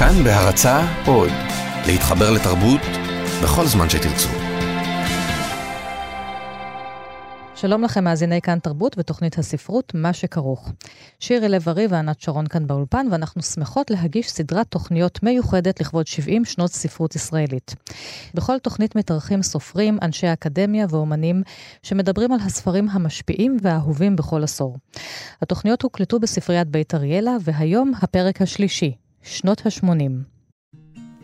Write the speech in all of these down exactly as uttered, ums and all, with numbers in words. כאן בהרצה עוד, להתחבר לתרבות בכל זמן שתרצו. שלום לכם מאזיני כאן תרבות בתוכנית הספרות מה שכרוך. שירי לב-ארי וענת שרון כאן באולפן, ואנחנו שמחות להגיש סדרת תוכניות מיוחדת לכבוד שבעים שנות ספרות ישראלית. בכל תוכנית מתארחים סופרים, אנשי אקדמיה ואומנים שמדברים על הספרים המשפיעים והאהובים בכל עשור. התוכניות הוקלטו בספריית בית אריאלה, והיום הפרק השלישי, שנות ה-שמונים.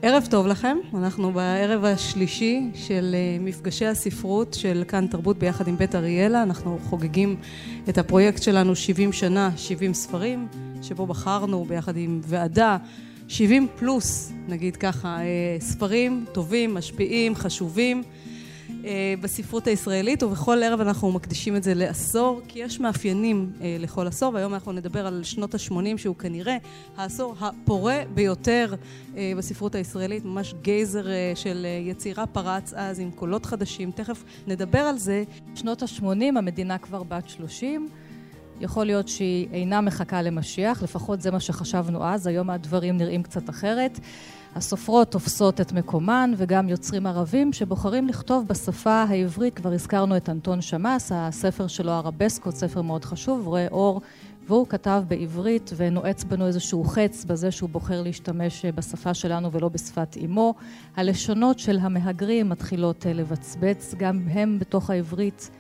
ערב טוב לכם, אנחנו בערב השלישי של מפגשי הספרות של כאן תרבות ביחד עם בית אריאלה. אנחנו חוגגים את הפרויקט שלנו שבעים שנה, שבעים ספרים, שבו בחרנו ביחד עם ועדה שבעים פלוס, נגיד ככה, ספרים טובים, משפיעים, חשובים בספרות הישראלית, ובכל ערב אנחנו מקדישים את זה לעשור, כי יש מאפיינים לכל עשור, והיום אנחנו נדבר על שנות ה-שמונים, שהוא כנראה העשור הפורה ביותר בספרות הישראלית, ממש גייזר של יצירה פרץ אז עם קולות חדשים, תכף נדבר על זה. שנות ה-שמונים, המדינה כבר בת שלושים, יכול להיות שהיא אינה מחכה למשיח, לפחות זה מה שחשבנו אז, היום הדברים נראים קצת אחרת. הסופרות תופסות את מקומן, וגם יוצרים ערבים שבוחרים לכתוב בשפה העברית. כבר הזכרנו את אנטון שמאס, הספר שלו הרבסקות, ספר מאוד חשוב, ראה אור, והוא כתב בעברית ונועץ בנו איזשהו חץ בזה שהוא בוחר להשתמש בשפה שלנו ולא בשפת אמו. הלשונות של המהגרים מתחילות לבצבץ, גם הם בתוך העברית,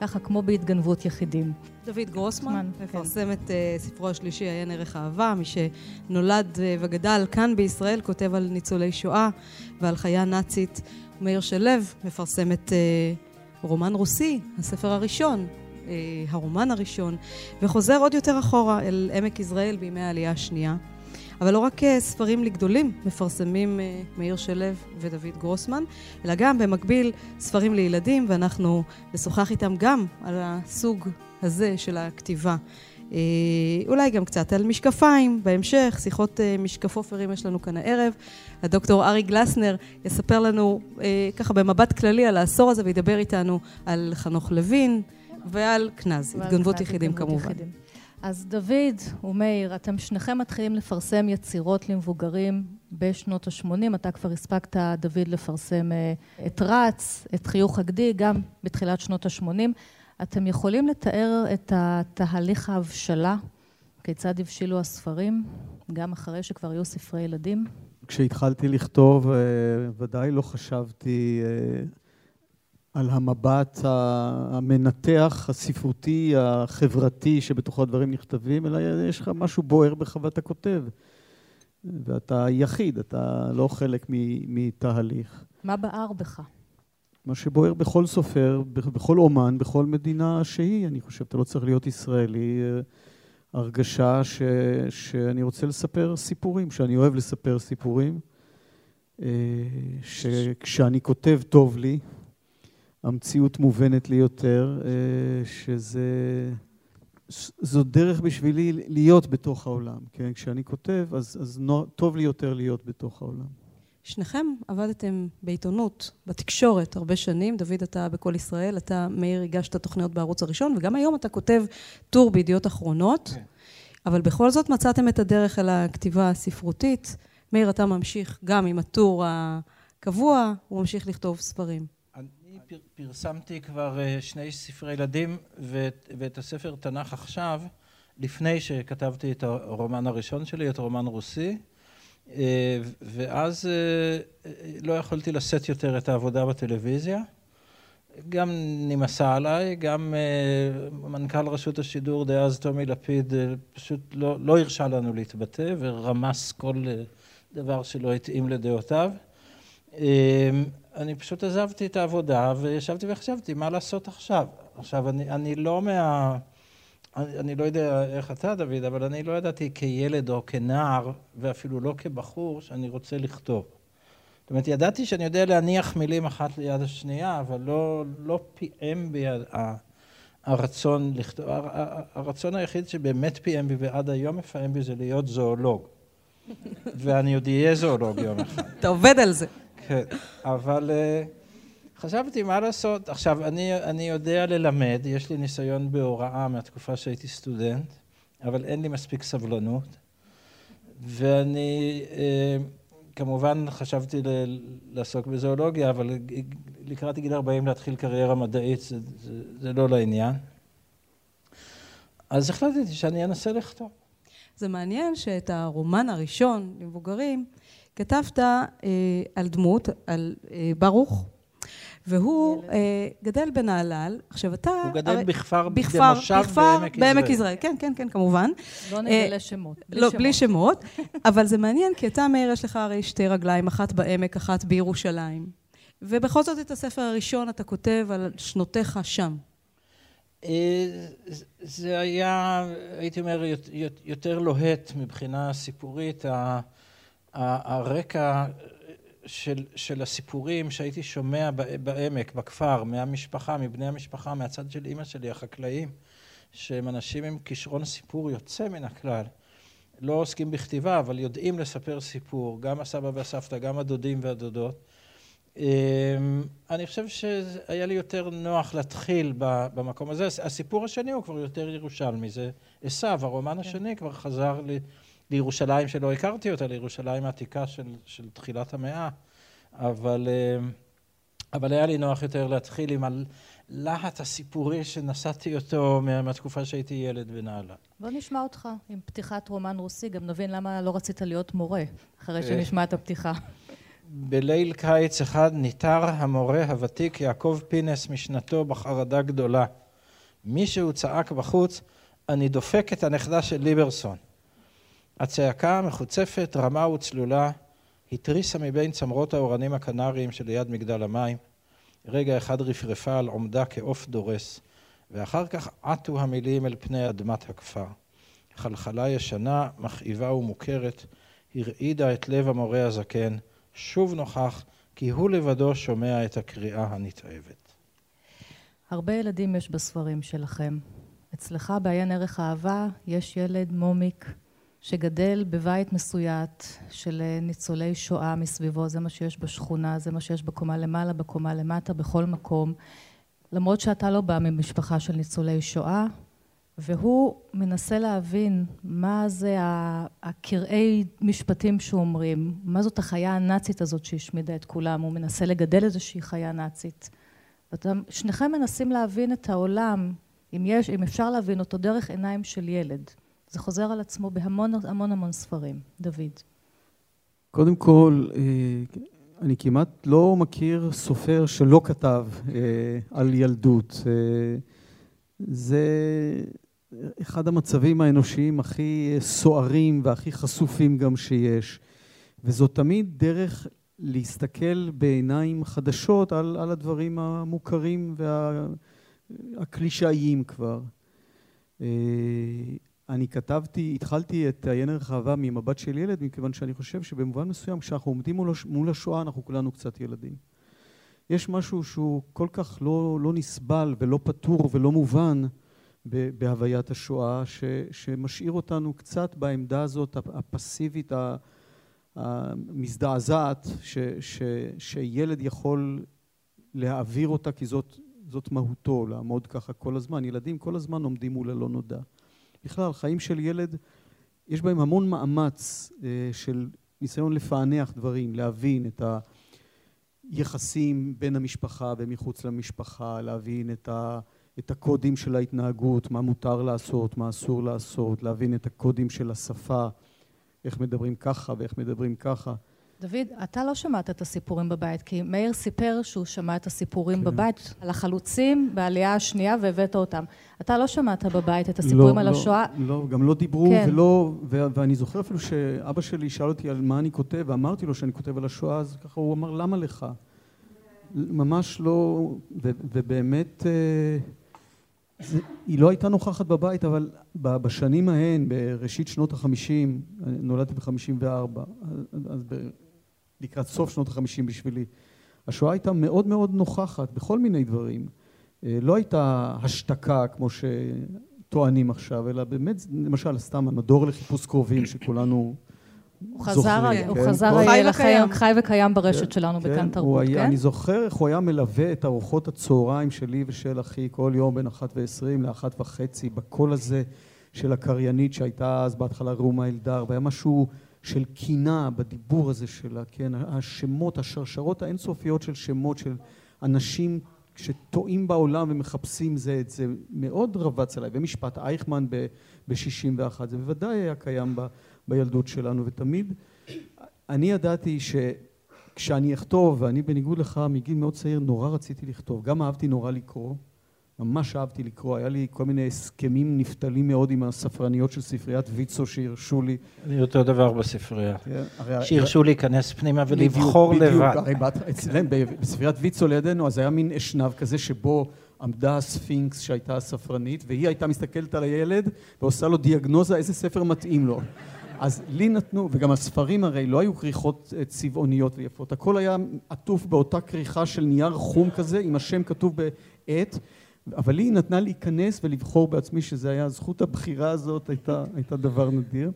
ככה כמו בהתגנבות יחידים. דוד גרוסמן מפרסם את ספרו השלישי, עיין ערך אהבה, מי שנולד וגדל כאן בישראל, כותב על ניצולי שואה ועל חיה נאצית. מאיר שלו מפרסם את רומן רוסי, הספר הראשון, הרומן הראשון, וחוזר עוד יותר אחורה אל עמק יזרעאל בימי העלייה השנייה. אבל לא רק ספרים לגדולים מפרסמים מאיר שלו ודוד גרוסמן, אלא גם במקביל ספרים לילדים, ואנחנו נשוחח איתם גם על הסוג הזה של הכתיבה. אולי גם קצת על משקפיים, בהמשך, שיחות משקפופרים יש לנו כאן הערב. הדוקטור ארי גלסנר יספר לנו ככה במבט כללי על העשור הזה, וידבר איתנו על חנוך לוין ועל כנז, התגנבות יחידים כמובן. אז דוד ומאיר, אתם שניכם מתחילים לפרסם יצירות למבוגרים בשנות ה-שמונים. אתה כבר הספקת, דוד, לפרסם את רץ, את חיוך הגדי, גם בתחילת שנות ה-שמונים. אתם יכולים לתאר את תהליך ההבשלה, כיצד הבשילו הספרים, גם אחרי שכבר היו ספרי ילדים? כשהתחלתי לכתוב, ודאי לא חשבתי על המבט המנתח, הספרותי, החברתי, שבתוכו הדברים נכתבים, אלא יש לך משהו בוער בך ואתה כותב. ואתה יחיד, אתה לא חלק מתהליך. מה בער בך? מה שבוער בכל סופר, בכל אומן, בכל מדינה שהיא. אני חושב, אתה לא צריך להיות ישראלי. הרגשה ש, שאני רוצה לספר סיפורים, שאני אוהב לספר סיפורים, שכשאני כותב טוב לי, המציאות מובנת לי יותר, שזה, זו דרך בשבילי להיות בתוך העולם. כן? כשאני כותב, אז, אז טוב לי יותר להיות בתוך העולם. שניכם עבדתם בעיתונות, בתקשורת, הרבה שנים. דוד, אתה בכל ישראל, אתה, מאיר, הגשת תוכניות בערוץ הראשון, וגם היום אתה כותב טור בידיעות אחרונות, כן. אבל בכל זאת מצאתם את הדרך אל הכתיבה הספרותית. מאיר, אתה ממשיך גם עם הטור הקבוע, הוא ממשיך לכתוב ספרים. פרסמתי כבר שני ספרי ילדים ואת, ואת הספר תנ"ך עכשיו, לפני שכתבתי את הרומן הראשון שלי, את הרומן רוסי, ואז לא יכולתי לשאת יותר את העבודה בטלוויזיה. גם נמסה עליי, גם מנכ"ל רשות השידור דאז תומי לפיד פשוט לא, לא הרשה לנו להתבטא, ורמס כל דבר שלא התאים לדעותיו. אני פשוט עזבתי את העבודה וישבתי וחשבתי מה לעשות עכשיו. עכשיו, אני, אני לא מה... אני, אני לא יודע איך אתה, דוד, אבל אני לא ידעתי כילד או כנער, ואפילו לא כבחור, שאני רוצה לכתוב. זאת אומרת, ידעתי שאני יודע להניח מילים אחת ליד השנייה, אבל לא, לא פי-אם בי הרצון לכתוב. הרצון היחיד שבאמת פי-אם בי ועד היום מפעם בי זה להיות זואולוג. ואני עוד יהיה זואולוג יום אחד. אתה עובד על זה. כן, אבל חשבתי מה לעשות. עכשיו, אני, אני יודע ללמד, יש לי ניסיון בהוראה מהתקופה שהייתי סטודנט, אבל אין לי מספיק סבלנות, ואני כמובן חשבתי לעסוק בזואולוגיה, אבל לקראת גיל ארבעים להתחיל קריירה מדעית, זה, זה, זה לא לעניין. אז החלטתי שאני אנסה לכתוב. זה מעניין שאת הרומן הראשון למבוגרים כתבת אה, על דמות, על אה, ברוך, והוא אה, גדל בנהלל. עכשיו אתה... הוא גדל הרי, בכפר, בכפר, במושב בכפר בעמק, בעמק יזרעאל. כן, כן, כן, כמובן. לא נגלה שמות. בלי לא, שמות. בלי שמות. אבל זה מעניין, כי אתה, מאיר, יש לך הרי שתי רגליים, אחת בעמק, אחת בירושלים. ובכל זאת את הספר הראשון אתה כותב על שנותיך שם. זה היה, הייתי אומר, יותר לוהט מבחינה סיפורית. הרקע של, של הסיפורים שהייתי שומע בעמק, בכפר, מהמשפחה, מבני המשפחה, מהצד של אמא שלי, החקלאים, שהם אנשים עם כישרון סיפור יוצא מן הכלל. לא עוסקים בכתיבה, אבל יודעים לספר סיפור, גם הסבא והסבתא, גם הדודים והדודות. אני חושב שהיה לי יותר נוח להתחיל במקום הזה. הסיפור השני הוא כבר יותר ירושלמי, זה עשיו, הרומן השני כבר חזר לירושלים שלא הכרתי אותה, לירושלים העתיקה של תחילת המאה, אבל היה לי נוח יותר להתחיל עם הלהט הסיפורי שנשאתי אותו מהתקופה שהייתי ילד בנהלל. בוא נשמע אותך עם פתיחת רומן רוסי, גם נבין למה לא רצית להיות מורה אחרי שנשמע את הפתיחה. בליל קיץ אחד ניתר המורה הוותיק יעקב פינס משנתו בחרדה גדולה. מישהו צעק בחוץ, אני דופק את הנכדה של ליברסון. הצעקה המחוצפת, רמה וצלולה, התריסה מבין צמרות האורנים הקנריים שליד מגדל המים. רגע אחד רפרפה על עומדה כעוף דורס, ואחר כך עטו המילים אל פני אדמת הכפר. חלחלה ישנה, מכאיבה ומוכרת, הרעידה את לב המורה הזקן, שוב נוכח, כי הוא לבדו שומע את הקריאה הנתעבת. הרבה ילדים יש בספרים שלכם. אצלך בעיין ערך אהבה יש ילד מומיק שגדל בבית מסויית של ניצולי שואה מסביבו. זה מה שיש בשכונה, זה מה שיש בקומה למעלה, בקומה למטה, בכל מקום. למרות שאתה לא בא ממשפחה של ניצולי שואה, והוא מנסה להבין מה זה הקראי משפטים שאומרים, מה זאת החיה הנאצית הזאת שהשמידה את כולם, הוא מנסה לגדל איזושהי חיה נאצית. ואתם, שניכם מנסים להבין את העולם, אם, יש, אם אפשר להבין אותו דרך עיניים של ילד. זה חוזר על עצמו בהמון המון המון ספרים, דוד. קודם כל, אני כמעט לא מכיר סופר שלא כתב על ילדות. זה אחד המצבים האנושיים הכי סוערים והכי חשופים גם שיש. וזו תמיד דרך להסתכל בעיניים חדשות על, על הדברים המוכרים והקלישאיים כבר. אני כתבתי, התחלתי את עיין ערך אהבה ממבט של ילד, מכיוון שאני חושב שבמובן מסוים, כשאנחנו עומדים מול, מול השואה, אנחנו כולנו קצת ילדים. יש משהו שהוא כל כך לא, לא נסבל ולא פתור ולא מובן בהוויית השואה, ש, שמשאיר אותנו קצת בעמדה הזאת הפסיבית, המזדעזעת, ש, ש, שילד יכול להעביר אותה, כי זאת, זאת מהותו, לעמוד ככה כל הזמן. ילדים כל הזמן עומדים מול הלא נודע. בכלל, חיים של ילד, יש בהם המון מאמץ של ניסיון לפענח דברים, להבין את ה... יחסים בין המשפחה ומחוץ למשפחה, להבין את, ה, את הקודים של ההתנהגות, מה מותר לעשות, מה אסור לעשות, להבין את הקודים של השפה, איך מדברים ככה ואיך מדברים ככה. דוד, אתה לא שמעת את הסיפורים בבית, כי מאיר סיפר שהוא שמע את הסיפורים כן. בבית, על החלוצים בעלייה השנייה והבאת אותם. אתה לא שמעת בבית את הסיפורים לא, על לא, השואה? לא, גם לא דיברו כן. ולא, ו- ואני זוכר אפילו שאבא שלי שאל אותי על מה אני כותב, ואמרתי לו שאני כותב על השואה, אז ככה הוא אמר, למה לך? ממש לא, ו- ובאמת, אה, זה, היא לא הייתה נוכחת בבית, אבל ב- בשנים ההן, בראשית שנות החמישים, נולדתי ב-חמישים וארבע, אז ב... לקראת סוף שנות החמישים בשבילי. השואה הייתה מאוד מאוד נוכחת בכל מיני דברים. לא הייתה השתקה כמו שטוענים עכשיו, אלא באמת, למשל, סתם המדור לחיפוש קרובים שכולנו זוכרים. הוא חזר לחיים, חי וקיים ברשת שלנו בכאן תרבות, כן? אני זוכר איך הוא היה מלווה את ארוחות הצהריים שלי ושל אחי כל יום בין אחת ועשרים לאחת וחצי, בקול הזה של הקריינית שהייתה אז בהתחלה רומה אלדר, והיה משהו... של קינה בדיבור הזה שלה, כן? השמות, השרשרות האינסופיות של שמות של אנשים שטועים בעולם ומחפשים זה את זה, מאוד רבץ עליי. ומשפט אייכמן ב-שישים ואחת, זה בוודאי היה קיים ב- בילדות שלנו, ותמיד אני ידעתי שכשאני אכתוב, ואני בניגוד לך מגיל מאוד צעיר נורא רציתי לכתוב, גם אהבתי נורא לקרוא, ממש אהבתי לקרוא, היה לי כל מיני הסכמים נפתלים מאוד עם הספרניות של ספריית ויצו שהרשו לי. אני אותו דבר בספרייה, שהרשו להיכנס פנימה ולבחור לבד. אצלם בספריית ויצו לידינו, אז היה מין אשנב כזה שבו עמדה הספינקס שהייתה הספרנית, והיא הייתה מסתכלת על הילד ועושה לו דיאגנוזה איזה ספר מתאים לו. אז לי נתנו, וגם הספרים הרי לא היו כריכות צבעוניות ויפות, הכל היה עטוף באותה כריכה של נייר חום כזה עם השם כתוב בעט, אבל היא נתנה להיכנס ולבחור בעצמי, שזה היה, זכות הבחירה הזאת הייתה, הייתה דבר נדיר.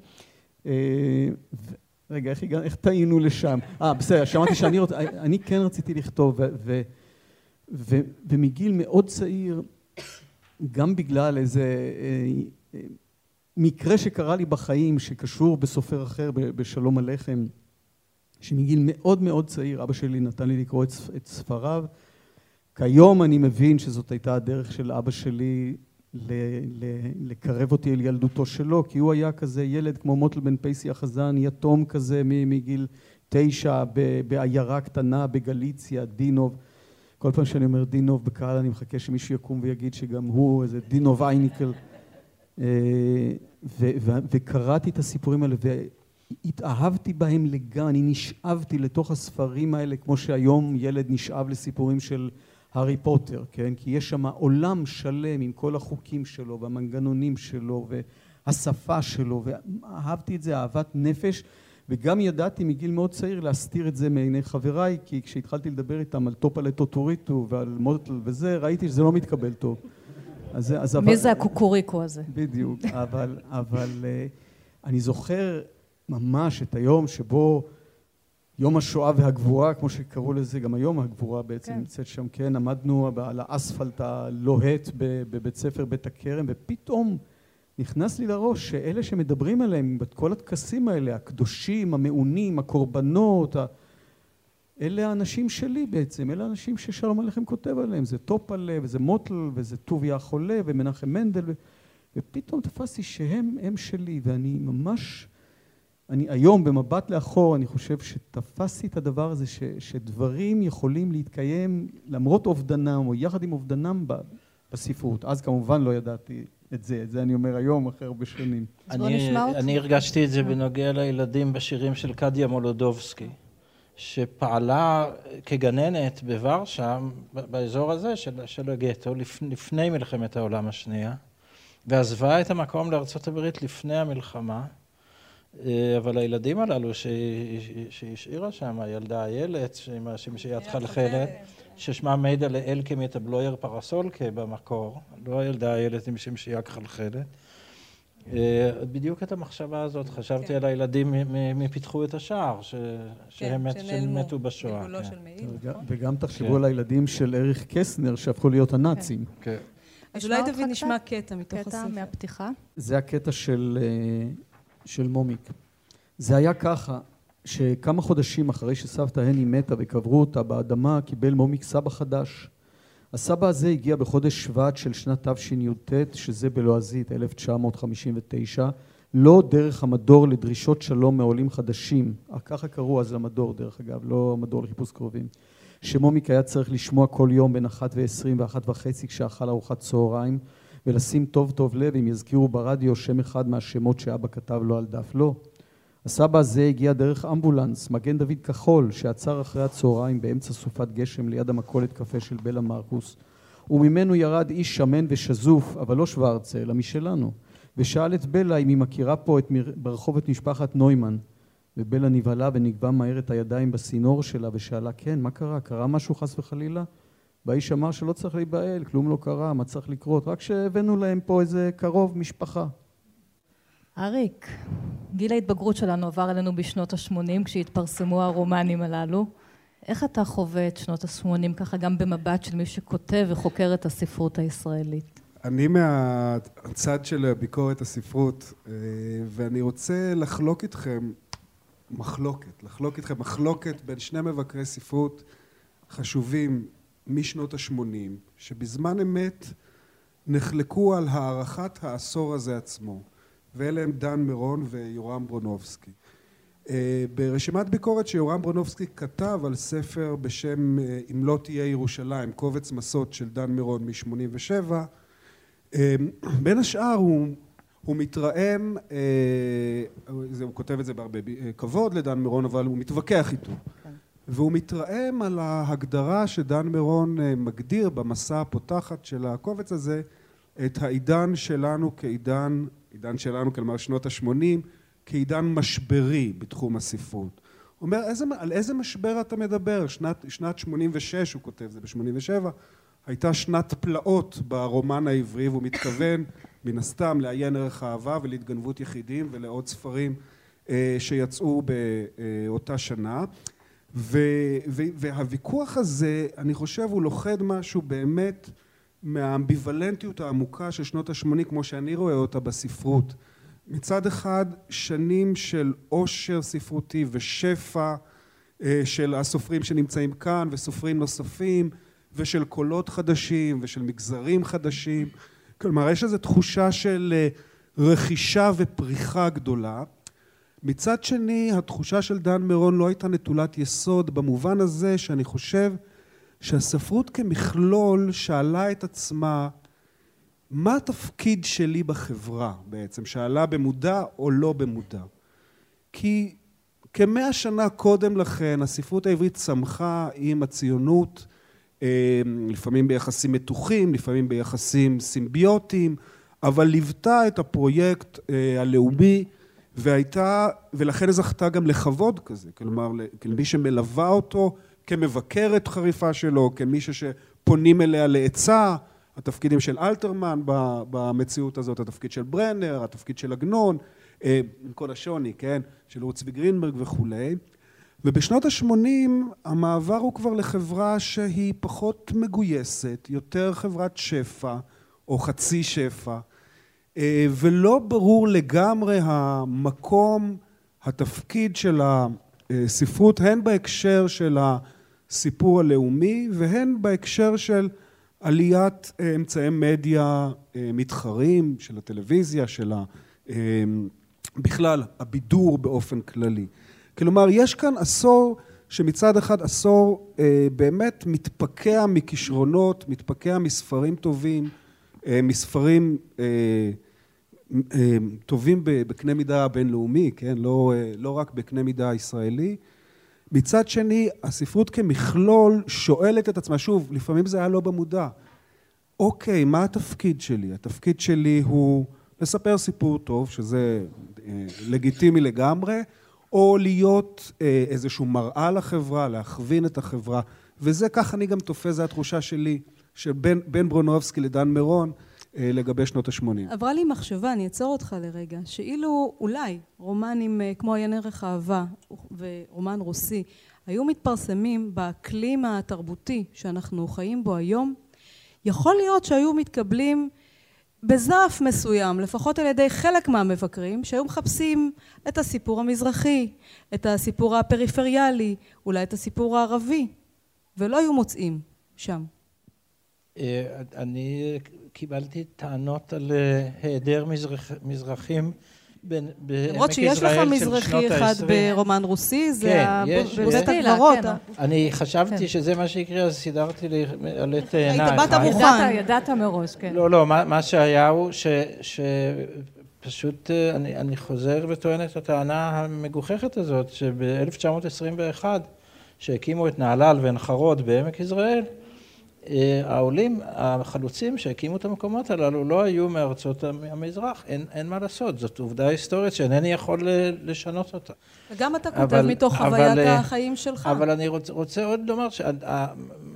רגע, איך, איך טעינו לשם? אה, בסדר, שמעתי שאני רוצ... אני כן רציתי לכתוב, ו... ו... ו... ומגיל מאוד צעיר, גם בגלל איזה מקרה שקרה לי בחיים, שקשור בסופר אחר, בשלום עליכם, שמגיל מאוד מאוד צעיר, אבא שלי נתן לי לקרוא את, את ספריו, כיום אני מבין שזאת הייתה הדרך של אבא שלי לקרב אותי אל ילדותו שלו, כי הוא היה כזה ילד כמו מוטל בן פייסי החזן, יתום כזה מגיל תשע בעיירה קטנה בגליציה, דינוב. כל פעם שאני אומר דינוב בקהל אני מחכה שמישהו יקום ויגיד שגם הוא איזה דינוב אייניקל. וקראתי את הסיפורים האלה והתאהבתי בהם לגמרי, אני נשאבתי לתוך הספרים האלה כמו שהיום ילד נשאב לסיפורים של הארי פוטר, כן? כי יש שם עולם שלם עם כל החוקים שלו והמנגנונים שלו והשפה שלו, ואהבתי את זה אהבת נפש, וגם ידעתי מגיל מאוד צעיר להסתיר את זה מעיני חבריי, כי כשהתחלתי לדבר איתם על טופלה טוטוריטו ועל מוטל וזה, ראיתי שזה לא מתקבל טוב. אז, אז מי אבל... זה הקוקוריקו הזה? בדיוק, אבל, אבל אני זוכר ממש את היום שבו יום השואה והגבורה, כמו שקראו לזה, גם היום הגבורה בעצם נמצאת שם, כן, עמדנו על האספלט הלוהט בבית ספר בית הכרם, ופתאום נכנס לי לראש שאלה שמדברים עליהם, כל הטקסים האלה, הקדושים, המעונים, הקורבנות, אלה האנשים שלי בעצם, אלה האנשים ששלום עליכם כותב עליהם, זה טופלה וזה מוטל וזה טוביה החולה ומנחם מנדל, ופתאום תפסתי שהם הם שלי, ואני ממש... אני היום במבט לאחור, אני חושב שתפסתי את הדבר הזה ש, שדברים יכולים להתקיים למרות אובדנם או יחד עם אובדנם בספרות. אז כמובן לא ידעתי את זה, את זה אני אומר היום אחרי הרבה שנים. אני, אני הרגשתי את זה בנוגע לילדים בשירים של קדיה מולודובסקי, שפעלה כגננת בוורשה, באזור הזה של, של הגטו, לפני מלחמת העולם השנייה, ועזבה את המקום לארצות הברית לפני המלחמה, אבל הילדים הללו שהשאירה שם, הילדה איילת, שהיא התחלחלת, ששמה מידע לאלקמית הבלויר פרסולקה במקור, לא הילדה איילת עם שהיא התחלחלת. בדיוק את המחשבה הזאת, חשבתי על הילדים מפיתחו את השער, שהם מתו בשואה. וגם תחשבו על הילדים של אריך קסנר שהפכו להיות הנאצים. אז אולי דוד נשמע קטע מתוך הספר. קטע מהפתיחה? זה הקטע של... של מומיק. זה היה ככה שכמה חודשים אחרי שסבתא הני מתה וקברו אותה באדמה, קיבל מומיק סבא חדש. הסבא הזה הגיע בחודש שבט של שנת תשי"ט, שזה בלועזית אלף תשע מאות חמישים ותשע, לא דרך המדור לדרישות שלום מעולים חדשים, ככה קראו אז למדור דרך אגב, לא המדור לחיפוש קרובים, שמומיק היה צריך לשמוע כל יום בין אחת ועשרים ואחת וחצי כשאכל ארוחת צהריים, ולשים טוב טוב לב אם יזכירו ברדיו שם אחד מהשמות שאבא כתב לו על דף לא. הסבא הזה הגיע דרך אמבולנס, מגן דוד כחול, שעצר אחרי הצהריים באמצע סופת גשם ליד המכולת קפה של בלה מרקוס, וממנו ירד איש שמן ושזוף, אבל לא שוורץ, אלא משלנו, ושאל את בלה אם היא מכירה פה את מיר... ברחוב את משפחת נוימן, ובלה נבהלה ונגבה מהר את הידיים בסינור שלה ושאלה, כן, מה קרה? קרה משהו חס וחלילה? והאיש אמר שלא צריך להיבהל, כלום לא קרה, מה צריך לקרות, רק שהבאנו להם פה איזה קרוב משפחה. אריק, גיל ההתבגרות שלנו עבר אלינו בשנות ה-שמונים, כשהתפרסמו הרומנים הללו. איך אתה חווה את שנות ה-שמונים ככה גם במבט של מי שכותב וחוקר את הספרות הישראלית? אני מהצד של הביקורת הספרות, ואני רוצה לחלוק איתכם מחלוקת, לחלוק איתכם, מחלוקת בין שני מבקרי ספרות חשובים משנות ה-שמונים, שבזמן אמת נחלקו על הערכת העשור הזה עצמו, ואלה הם דן מירון ויורם ברונובסקי. ברשימת ביקורת שיורם ברונובסקי כתב על ספר בשם "אם לא תהיה ירושלים", קובץ מסות של דן מירון מ-שמונים ושבע, בין השאר הוא, הוא מתרעם, הוא כותב את זה בהרבה כבוד לדן מירון, אבל הוא מתווכח איתו. והוא מתרעם על ההגדרה שדן מירון מגדיר במסע הפותחת של הקובץ הזה, את העידן שלנו כעידן, עידן שלנו כלומר שנות ה-שמונים, כעידן משברי בתחום הספרות. הוא אומר, איזה, על איזה משבר אתה מדבר? שנת, שנת שמונים ושש, הוא כותב, זה ב-שמונים ושבע, הייתה שנת פלאות ברומן העברי, והוא מתכוון מן הסתם לעיין ערך אהבה ולהתגנבות יחידים ולעוד ספרים אה, שיצאו באותה שנה. ו- ו- והוויכוח הזה, אני חושב, הוא לוכד משהו באמת מהאמביוולנטיות העמוקה של שנות ה-שמונים, כמו שאני רואה אותה בספרות. מצד אחד, שנים של עושר ספרותי ושפע אה, של הסופרים שנמצאים כאן וסופרים נוספים, ושל קולות חדשים ושל מגזרים חדשים. כלומר, יש איזו תחושה של אה, רכישה ופריחה גדולה. מצד שני, התחושה של דן מירון לא הייתה נטולת יסוד, במובן הזה שאני חושב שהספרות כמכלול שאלה את עצמה, מה התפקיד שלי בחברה בעצם, שאלה במודע או לא במודע. כי כמאה שנה קודם לכן, הספרות העברית צמחה עם הציונות, לפעמים ביחסים מתוחים, לפעמים ביחסים סימביוטיים, אבל ליוותה את הפרויקט הלאומי, והייתה, ולכן זכתה גם לכבוד כזה, כלומר, כמי שמלווה אותו, כמבקרת חריפה שלו, כמישהו שפונים אליה לעצה, התפקידים של אלתרמן במציאות הזאת, התפקיד של ברנר, התפקיד של עגנון, כל השוני, כן, של אור צבי גרינברג וכולי. ובשנות ה-שמונים המעבר הוא כבר לחברה שהיא פחות מגויסת, יותר חברת שפע או חצי שפע, ולא ברור לגמרי המקום, התפקיד של הספרות, הן בהקשר של הסיפור הלאומי, והן בהקשר של עליית אמצעי מדיה מתחרים, של הטלוויזיה, של ה... בכלל, הבידור באופן כללי. כלומר, יש כאן עשור שמצד אחד עשור באמת מתפקע מכישרונות, מתפקע מספרים טובים, מספרים טובים בקנה מידה בינלאומי, כן? לא, לא רק בקנה מידה ישראלי. מצד שני, הספרות כמכלול שואלת את עצמה, שוב, לפעמים זה היה לא במודע. אוקיי, מה התפקיד שלי? התפקיד שלי הוא לספר סיפור טוב, שזה לגיטימי לגמרי, או להיות איזשהו מראה לחברה, להכווין את החברה, וזה כך אני גם תופס, זו התחושה שלי, שבין בין ברונובסקי לדן מירון, לגבי שנות ה-שמונים. עברה לי מחשבה, אני אעצור אותך לרגע, שאילו אולי רומנים כמו עיין ערך אהבה ורומן רוסי, היו מתפרסמים באקלים התרבותי שאנחנו חיים בו היום, יכול להיות שהיו מתקבלים בזף מסוים, לפחות על ידי חלק מהמבקרים, שהיו מחפשים את הסיפור המזרחי, את הסיפור הפריפריאלי, אולי את הסיפור הערבי, ולא היו מוצאים שם. אני קיבלתי טענות על היעדר מזרחים בעמק יזרעאל. למרות שיש לך מזרחי אחד ברומן רוסי, זה בבית הקברות. אני חשבתי שזה מה שיקרה, אז סידרתי לעלה תאנה. היית באת מוכן. ידעת מראש, כן. לא, לא, מה שהיה הוא שפשוט אני חוזר וטוען את הטענה המגוחכת הזאת, שב-אלף תשע מאות עשרים ואחת, שהקימו את נהלל ונחרות בעמק יזרעאל, העולים, החלוצים שהקימו את המקומות הללו לא היו מארצות המזרח, אין, אין מה לעשות, זאת עובדה היסטורית שאינני יכול לשנות אותה. וגם אתה כותב אבל, מתוך אבל, חוויית החיים שלך. אבל אני רוצה, רוצה עוד לומר,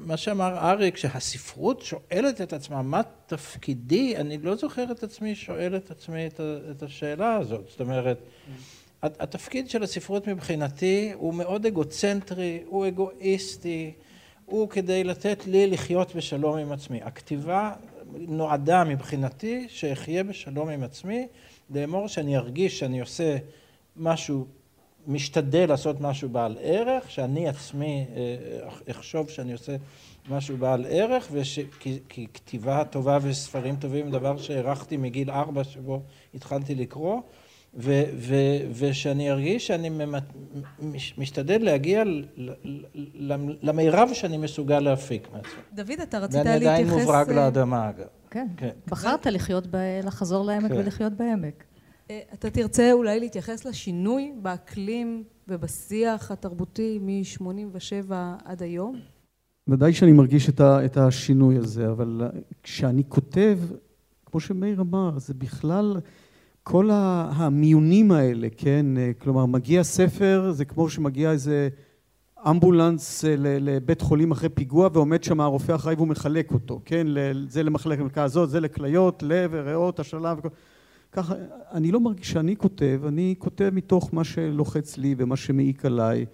מה שאמר ארי, כשהספרות שואלת את עצמה, מה תפקידי, אני לא זוכר את עצמי, שואל את עצמי את, את השאלה הזאת, זאת אומרת, התפקיד של הספרות מבחינתי הוא מאוד אגוצנטרי, הוא אגואיסטי, הוא כדי לתת לי לחיות בשלום עם עצמי. הכתיבה נועדה מבחינתי שאחיה בשלום עם עצמי, לאמור שאני ארגיש שאני עושה משהו משתדל לעשות משהו בעל ערך, שאני עצמי אחשוב שאני עושה משהו בעל ערך, וכי כתיבה טובה וספרים טובים, דבר שהערכתי מגיל ארבע שבו התחלתי לקרוא, ושאני ארגיש שאני משתדל להגיע למערב שאני מסוגל להפיק מעצמי. דוד, אתה רצית להתייחס... ואני עדיין מוברג לאדמה, אגב. כן, בחרת לחיות, לחזור לעמק ולחיות בעמק. אתה תרצה אולי להתייחס לשינוי באקלים ובשיח התרבותי מ-שמונים ושבע עד היום? ודאי שאני מרגיש את השינוי הזה, אבל כשאני כותב, כמו שמאיר אמר, זה בכלל כל המיונים האלה, כן? כלומר, מגיע ספר, זה כמו שמגיע איזה אמבולנס לבית חולים אחרי פיגוע, ועומד שם הרופא אחראי והוא מחלק אותו, כן? זה למחלקה הזאת, זה לכליות, לב, ריאות, השלב וכל... ככה, אני לא מרגיש שאני כותב, אני כותב מתוך מה שלוחץ לי ומה שמעיק עליי,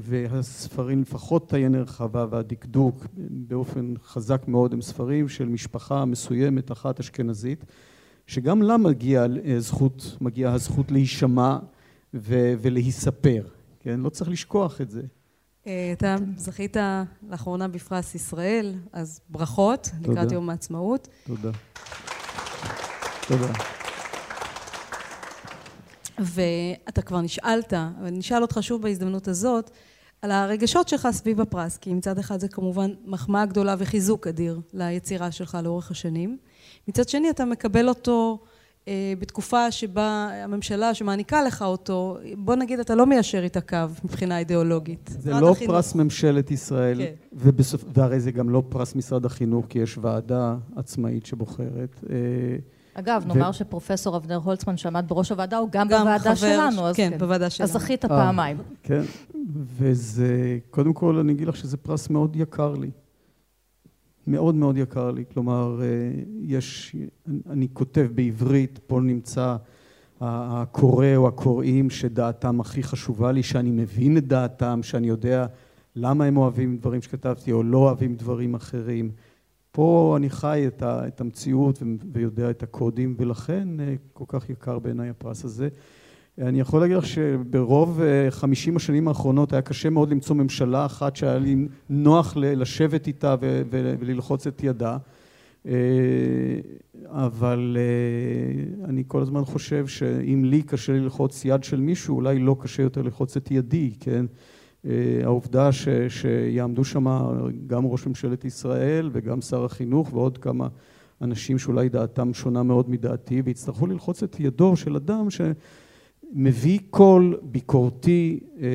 והספרים, לפחות העין הרחבה והדקדוק, באופן חזק מאוד, הם ספרים של משפחה מסוימת, אחת אשכנזית, שגם לה מגיעה הזכות, מגיעה הזכות להישמע ולהיספר, כן? לא צריך לשכוח את זה. אתה זכית לאחרונה בפרס ישראל, אז ברכות, לקראת יום העצמאות. תודה. תודה. ואתה כבר נשאלת, ונשאל אותך שוב בהזדמנות הזאת, על הרגשות שלך סביב הפרס, כי מצד אחד זה כמובן מחמאה גדולה וחיזוק אדיר ליצירה שלך לאורך השנים. מצד שני, אתה מקבל אותו אה, בתקופה שבה הממשלה שמעניקה לך אותו, בוא נגיד, אתה לא מיישר את הקו מבחינה אידיאולוגית. זה לא החינוך. פרס ממשלת ישראל, כן. ובסופ... והרי זה גם לא פרס משרד החינוך, כי יש ועדה עצמאית שבוחרת. אה, אגב, נאמר שפרופסור אבנר הולצמן שעמד בראש הוועדה, הוא גם בוועדה שלנו, אז זכית פעמיים. כן, וזה, קודם כל אני אגיד לך שזה פרס מאוד יקר לי. מאוד מאוד יקר לי, כלומר, יש, אני כותב בעברית, פה נמצא הקורא או הקוראים שדעתם הכי חשובה לי, שאני מבין את דעתם, שאני יודע למה הם אוהבים דברים שכתבתי או לא אוהבים דברים אחרים. פה אני חי את המציאות ויודע את הקודים, ולכן כל כך יקר בעיניי הפרס הזה. אני יכול להגיד לך שברוב חמישים השנים האחרונות היה קשה מאוד למצוא ממשלה אחת שהיה לי נוח לשבת איתה וללחוץ את ידה. אבל אני כל הזמן חושב שאם לי קשה ללחוץ יד של מישהו, אולי לא קשה יותר ללחוץ את ידי, כן? העובדה ש, שיעמדו שם גם ראש ממשלת ישראל וגם שר החינוך ועוד כמה אנשים שאולי דעתם שונה מאוד מדעתי, והצטרכו ללחוץ את ידו של אדם שמביא קול ביקורתי, אה,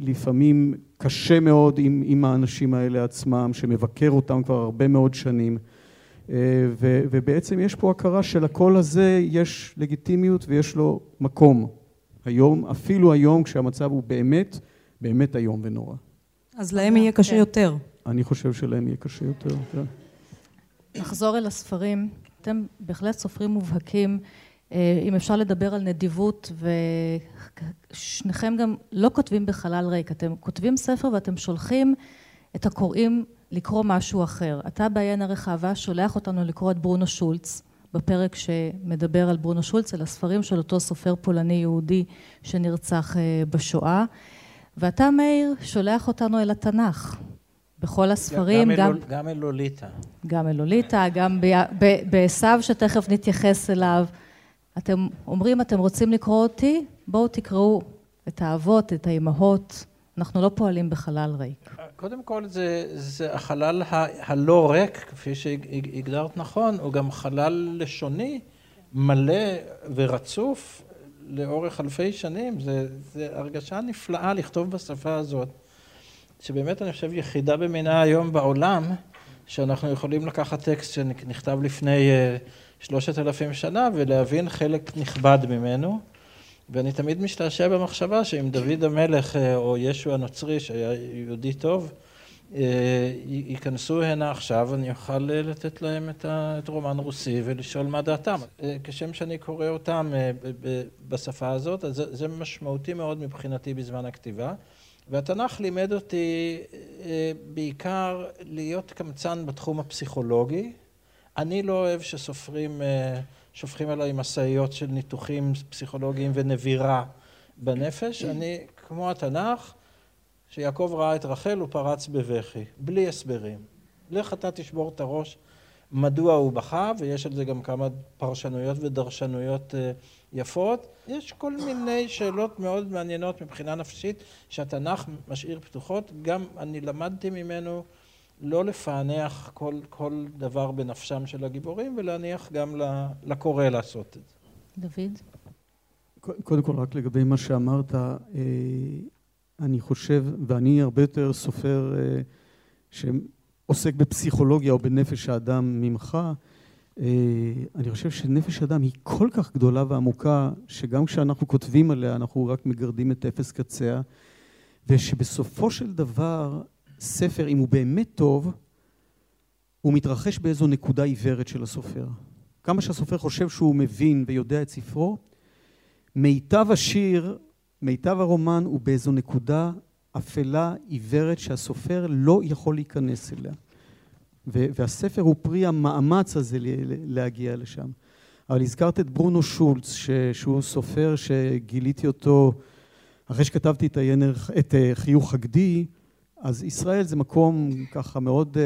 לפעמים קשה מאוד עם, עם האנשים האלה עצמם, שמבקר אותם כבר הרבה מאוד שנים. אה, ו, ובעצם יש פה הכרה שלקול הזה יש לגיטימיות ויש לו מקום. היום, אפילו היום, כשהמצב הוא באמת, באמת היום ונורא. אז להם יהיה קשה יותר. אני חושב שלהם יהיה קשה יותר. נחזור אל הספרים. אתם בהחלט סופרים מובהקים. אם אפשר לדבר על נדיבות, ושניכם גם לא כותבים בחלל ריק. אתם כותבים ספר ואתם שולחים את הקוראים לקרוא משהו אחר. אתה בעין הרחבה שולח אותנו לקרוא את ברונו שולץ. בפרק שמדבר על ברונו שולץ, על הספרים של אותו סופר פולני יהודי שנרצח בשואה. ואתה, מאיר, שולח אותנו אל התנ"ך. בכל הספרים, גם... גם, גם אל לוליטה. גם אל לוליטה, גם בעשיו שתכף נתייחס אליו. אתם אומרים, אתם רוצים לקרוא אותי? בואו תקראו את האבות, את האימהות. אנחנו לא פועלים בחלל ריק. קודם כל, זה, זה החלל הלא ריק, כפי שהגדרת נכון, הוא גם חלל לשוני, מלא ורצוף לאורך אלפי שנים. זה, זה הרגשה נפלאה לכתוב בשפה הזאת, שבאמת אני חושב יחידה במינה היום בעולם, שאנחנו יכולים לקחת טקסט שנכתב לפני שלושת אלפים שנה, ולהבין חלק נכבד ממנו. ואני תמיד משתעשע במחשבה שאם דוד המלך או ישו הנוצרי, שהיה יהודי טוב, ייכנסו הנה עכשיו, אני אוכל לתת להם את רומן רוסי ולשאול מה דעתם. כשם שאני קורא אותם בשפה הזאת, אז זה משמעותי מאוד מבחינתי בזמן הכתיבה. והתנ"ך לימד אותי בעיקר להיות קמצן בתחום הפסיכולוגי. אני לא אוהב שסופרים... שופכים עליי משאיות של ניתוחים פסיכולוגיים ונבירה בנפש. אני, כמו התנ"ך, שיעקב ראה את רחל, הוא פרץ בבכי, בלי הסברים. לך אתה תשבור את הראש מדוע הוא בכה, ויש על זה גם כמה פרשנויות ודרשנויות יפות. יש כל מיני שאלות מאוד מעניינות מבחינה נפשית, שהתנ"ך משאיר פתוחות. גם אני למדתי ממנו לא לפענח כל, כל דבר בנפשם של הגיבורים, ולהניח גם לקורא לעשות את זה. דוד? קודם כל, רק לגבי מה שאמרת, אני חושב, ואני הרבה יותר סופר שעוסק בפסיכולוגיה או בנפש האדם ממך, אני חושב שנפש האדם היא כל כך גדולה ועמוקה, שגם כשאנחנו כותבים עליה, אנחנו רק מגרדים את אפס קציה, ושבסופו של דבר, ספר, אם הוא באמת טוב, הוא מתרחש באיזו נקודה עיוורת של הסופר. כמה שהסופר חושב שהוא מבין ויודע את ספרו, מיטב השיר, מיטב הרומן, הוא באיזו נקודה אפלה, עיוורת, שהסופר לא יכול להיכנס אליה. והספר הוא פרי המאמץ הזה להגיע לשם. אבל הזכרת את ברונו שולץ, שהוא סופר שגיליתי אותו, אחרי שכתבתי את חיוך הגדי, אז ישראל זה מקום ככה מאוד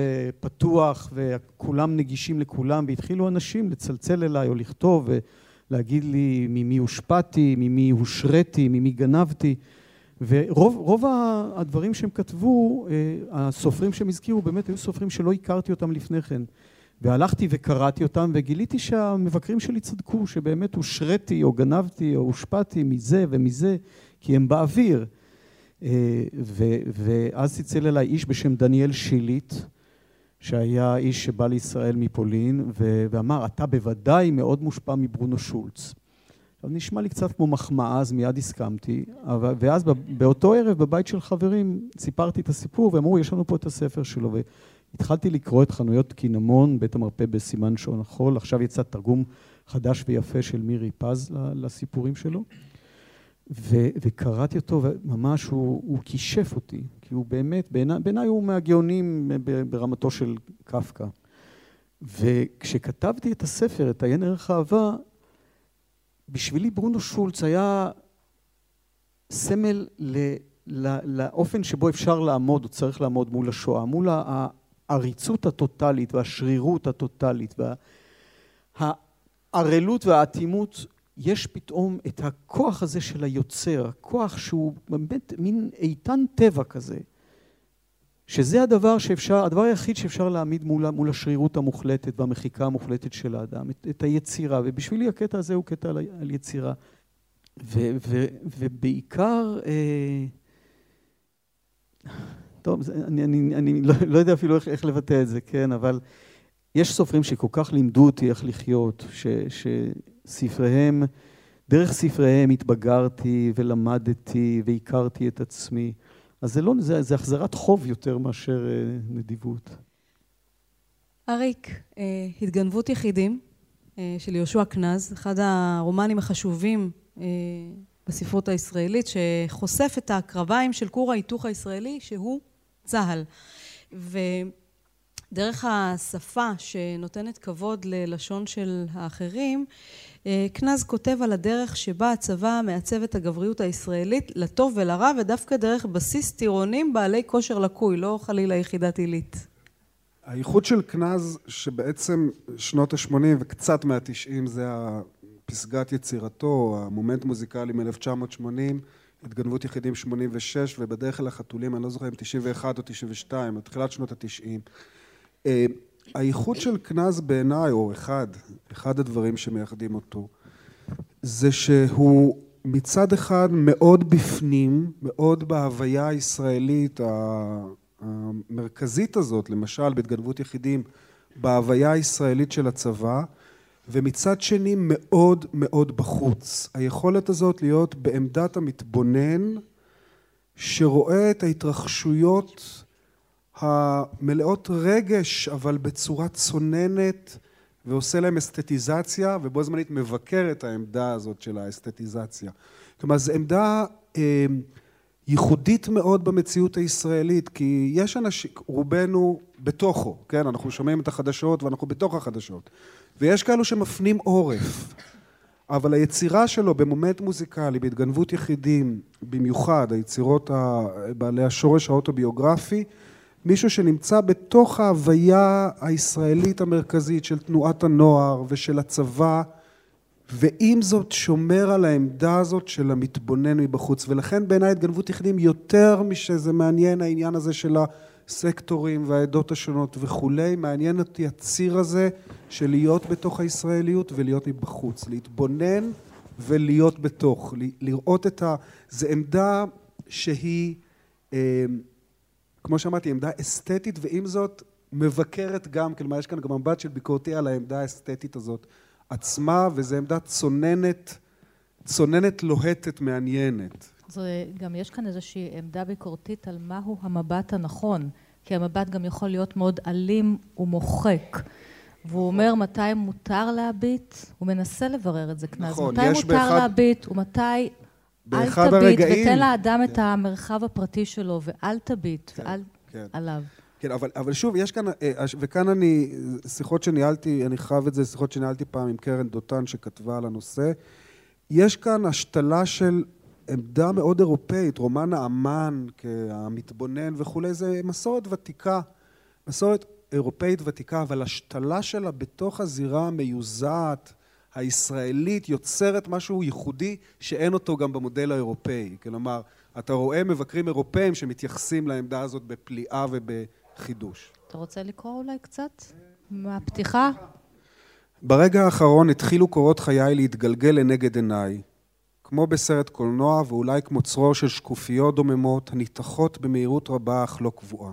פתוח, וכולם נגישים לכולם, והתחילו אנשים לצלצל אליי או לכתוב, להגיד לי ממי הושפעתי, ממי הושרתי, ממי גנבתי, ורוב רוב הדברים שהם כתבו, הסופרים שהם הזכירו, באמת היו סופרים שלא הכרתי אותם לפני כן. והלכתי וקראתי אותם, וגיליתי שהמבקרים שלי צדקו, שבאמת הושרתי או גנבתי או הושפעתי מזה ומזה, כי הם באוויר. ואז ציצל אליי איש בשם דניאל שילית, שהיה איש שבא לישראל מפולין, ואמר, אתה בוודאי מאוד מושפע מברונו שולץ. עכשיו, נשמע לי קצת כמו מחמאה, אז מיד הסכמתי, ואז באותו ערב בבית של חברים סיפרתי את הסיפור, ואמרו, יש לנו פה את הספר שלו, והתחלתי לקרוא את חנויות קינמון, בית המרפא בסימן שעון החול, עכשיו יצא תרגום חדש ויפה של מירי פז לסיפורים שלו, וקראתי אותו, וממש הוא כישף אותי, כי הוא באמת, בעיניי הוא מהגאונים ברמתו של קפקא. וכשכתבתי את הספר, את עיין ערך אהבה, בשבילי ברונו שולץ היה סמל לאופן שבו אפשר לעמוד, או צריך לעמוד מול השואה, מול העריצות הטוטלית והשרירות הטוטלית, והערלות והאטימות, יש פתאום את הכוח הזה של היוצר, הכוח שהוא באמת מין איתן טבע כזה, שזה הדבר שאפשר, הדבר היחיד שאפשר להעמיד מול, מול השרירות המוחלטת והמחיקה המוחלטת של האדם, את, את היצירה, ובשבילי הקטע הזה הוא קטע על, על יצירה. ו, ו, ובעיקר, אה, טוב, אני, אני, אני לא, לא יודע אפילו איך, איך לבטא את זה, כן, אבל יש סופרים שכל כך לימדו אותי איך לחיות, ש, שספריהם, דרך ספריהם התבגרתי ולמדתי והכרתי את עצמי. אז זה לא, זה, זה החזרת חוב יותר מאשר אה, נדיבות. אריק, אה, התגנבות יחידים אה, של יהושע כנז, אחד הרומנים החשובים אה, בספרות הישראלית, שחושף את הקרביים של כור ההיתוך הישראלי, שהוא צה"ל. ו... דרך השפה שנותנת כבוד ללשון של האחרים, כנז כותב על הדרך שבה הצבא מעצב את הגבריות הישראלית לטוב ולרע, ודווקא דרך בסיס טירונים בעלי כושר לקוי, לא חלילה יחידת עילית. הייחוד של כנז שבעצם שנות ה-שמונים וקצת מה-תשעים זה פסגת יצירתו, המומנט מוזיקלי מ-אלף תשע מאות שמונים, התגנבות יחידים שמונים ושש, ובדרך אל החתולים, אני לא זוכר אם תשעים ואחת או תשעים ושתיים, התחילת שנות ה-תשעים. הייחוד של כנז בעיניי, או אחד, אחד הדברים שמייחדים אותו, זה שהוא מצד אחד מאוד בפנים, מאוד בהוויה הישראלית המרכזית הזאת, למשל בהתגנבות יחידים, בהוויה הישראלית של הצבא, ומצד שני מאוד מאוד בחוץ. היכולת הזאת להיות בעמדת המתבונן, שרואה את ההתרחשויות המלאות רגש, אבל בצורה צוננת, ועושה להם אסתטיזציה, ובו זמנית מבקר את העמדה הזאת של האסתטיזציה. כלומר, זו עמדה אה, ייחודית מאוד במציאות הישראלית, כי יש אנשים, רובנו בתוכו, כן, אנחנו שומעים את החדשות ואנחנו בתוך החדשות, ויש כאלו שמפנים עורף, אבל היצירה שלו במומנט מוזיקלי, בהתגנבות יחידים, במיוחד היצירות בעלי השורש האוטוביוגרפי, מישהו שנמצא בתוך ההוויה הישראלית המרכזית של תנועת הנוער ושל הצבא, ועם זאת שומר על העמדה הזאת של המתבונן מבחוץ, ולכן בעיניי התגנבות יחידים יותר משזה מעניין העניין הזה של הסקטורים והעדות השונות וכולי, מעניין אותי הציר הזה של להיות בתוך הישראליות ולהיות מבחוץ, להתבונן ולהיות בתוך, לראות את ה... זו עמדה שהיא, כמו שאמרתי, עמדה אסתטית, ועם זאת מבקרת גם, כלומר יש כאן גם מבט של ביקורתי על העמדה האסתטית הזאת, עצמה, וזו עמדה צוננת, צוננת לוהטת, מעניינת. אז גם יש כאן איזושהי עמדה ביקורתית על מהו המבט הנכון, כי המבט גם יכול להיות מאוד אלים ומוחק. והוא אומר מתי מותר להביט, הוא מנסה לברר את זה כנז, נכון, מתי מותר באחד... להביט ומתי אל תביט, הרגעים... ותן לאדם את המרחב הפרטי שלו, ואל תביט, כן, ואל כן. עליו. כן, אבל, אבל שוב, יש כאן, וכאן אני, שיחות שניהלתי, אני חייב את זה, שיחות שניהלתי פעם עם קרן דוטן שכתבה על הנושא, יש כאן השתלה של עמדה מאוד אירופאית, רומן האמן, המתבונן וכולי, זה מסורת ותיקה, מסורת אירופאית ותיקה, אבל השתלה שלה בתוך הזירה המיוזעת, הישראלית, יוצרת משהו ייחודי שאין אותו גם במודל האירופאי, כלומר, אתה רואה מבקרים אירופאים שמתייחסים לעמדה הזאת בפליאה וב... חידוש. אתה רוצה לקרוא אולי קצת מהפתיחה? ברגע האחרון התחילו קורות חיי להתגלגל לנגד עיניי, כמו בסרט קולנוע ואולי כמו צרור של שקופיות דוממות, הניתחות במהירות רבה אך לא קבועה.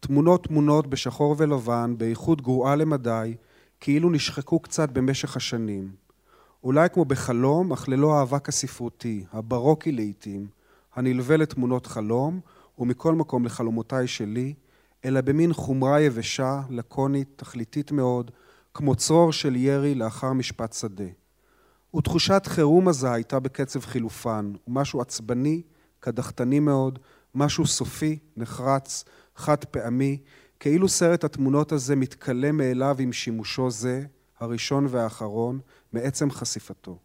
תמונות תמונות בשחור ולבן, באיכות גרועה למדי, כאילו נשחקו קצת במשך השנים. אולי כמו בחלום, אך ללא האבק הספרותי, הברוקי לעתים, הנלווה לתמונות חלום, ומכל מקום לחלומותיי שלי, אלא במין חומרה יבשה, לקונית, תכליתית מאוד, כמו צרור של ירי לאחר משפט שדה. ותחושת חירום הזה הייתה בקצב חילופן, משהו עצבני, קדחתני מאוד, משהו סופי, נחרץ, חד פעמי, כאילו סרט התמונות הזה מתקלה מאליו עם שימושו זה, הראשון והאחרון, מעצם חשיפתו.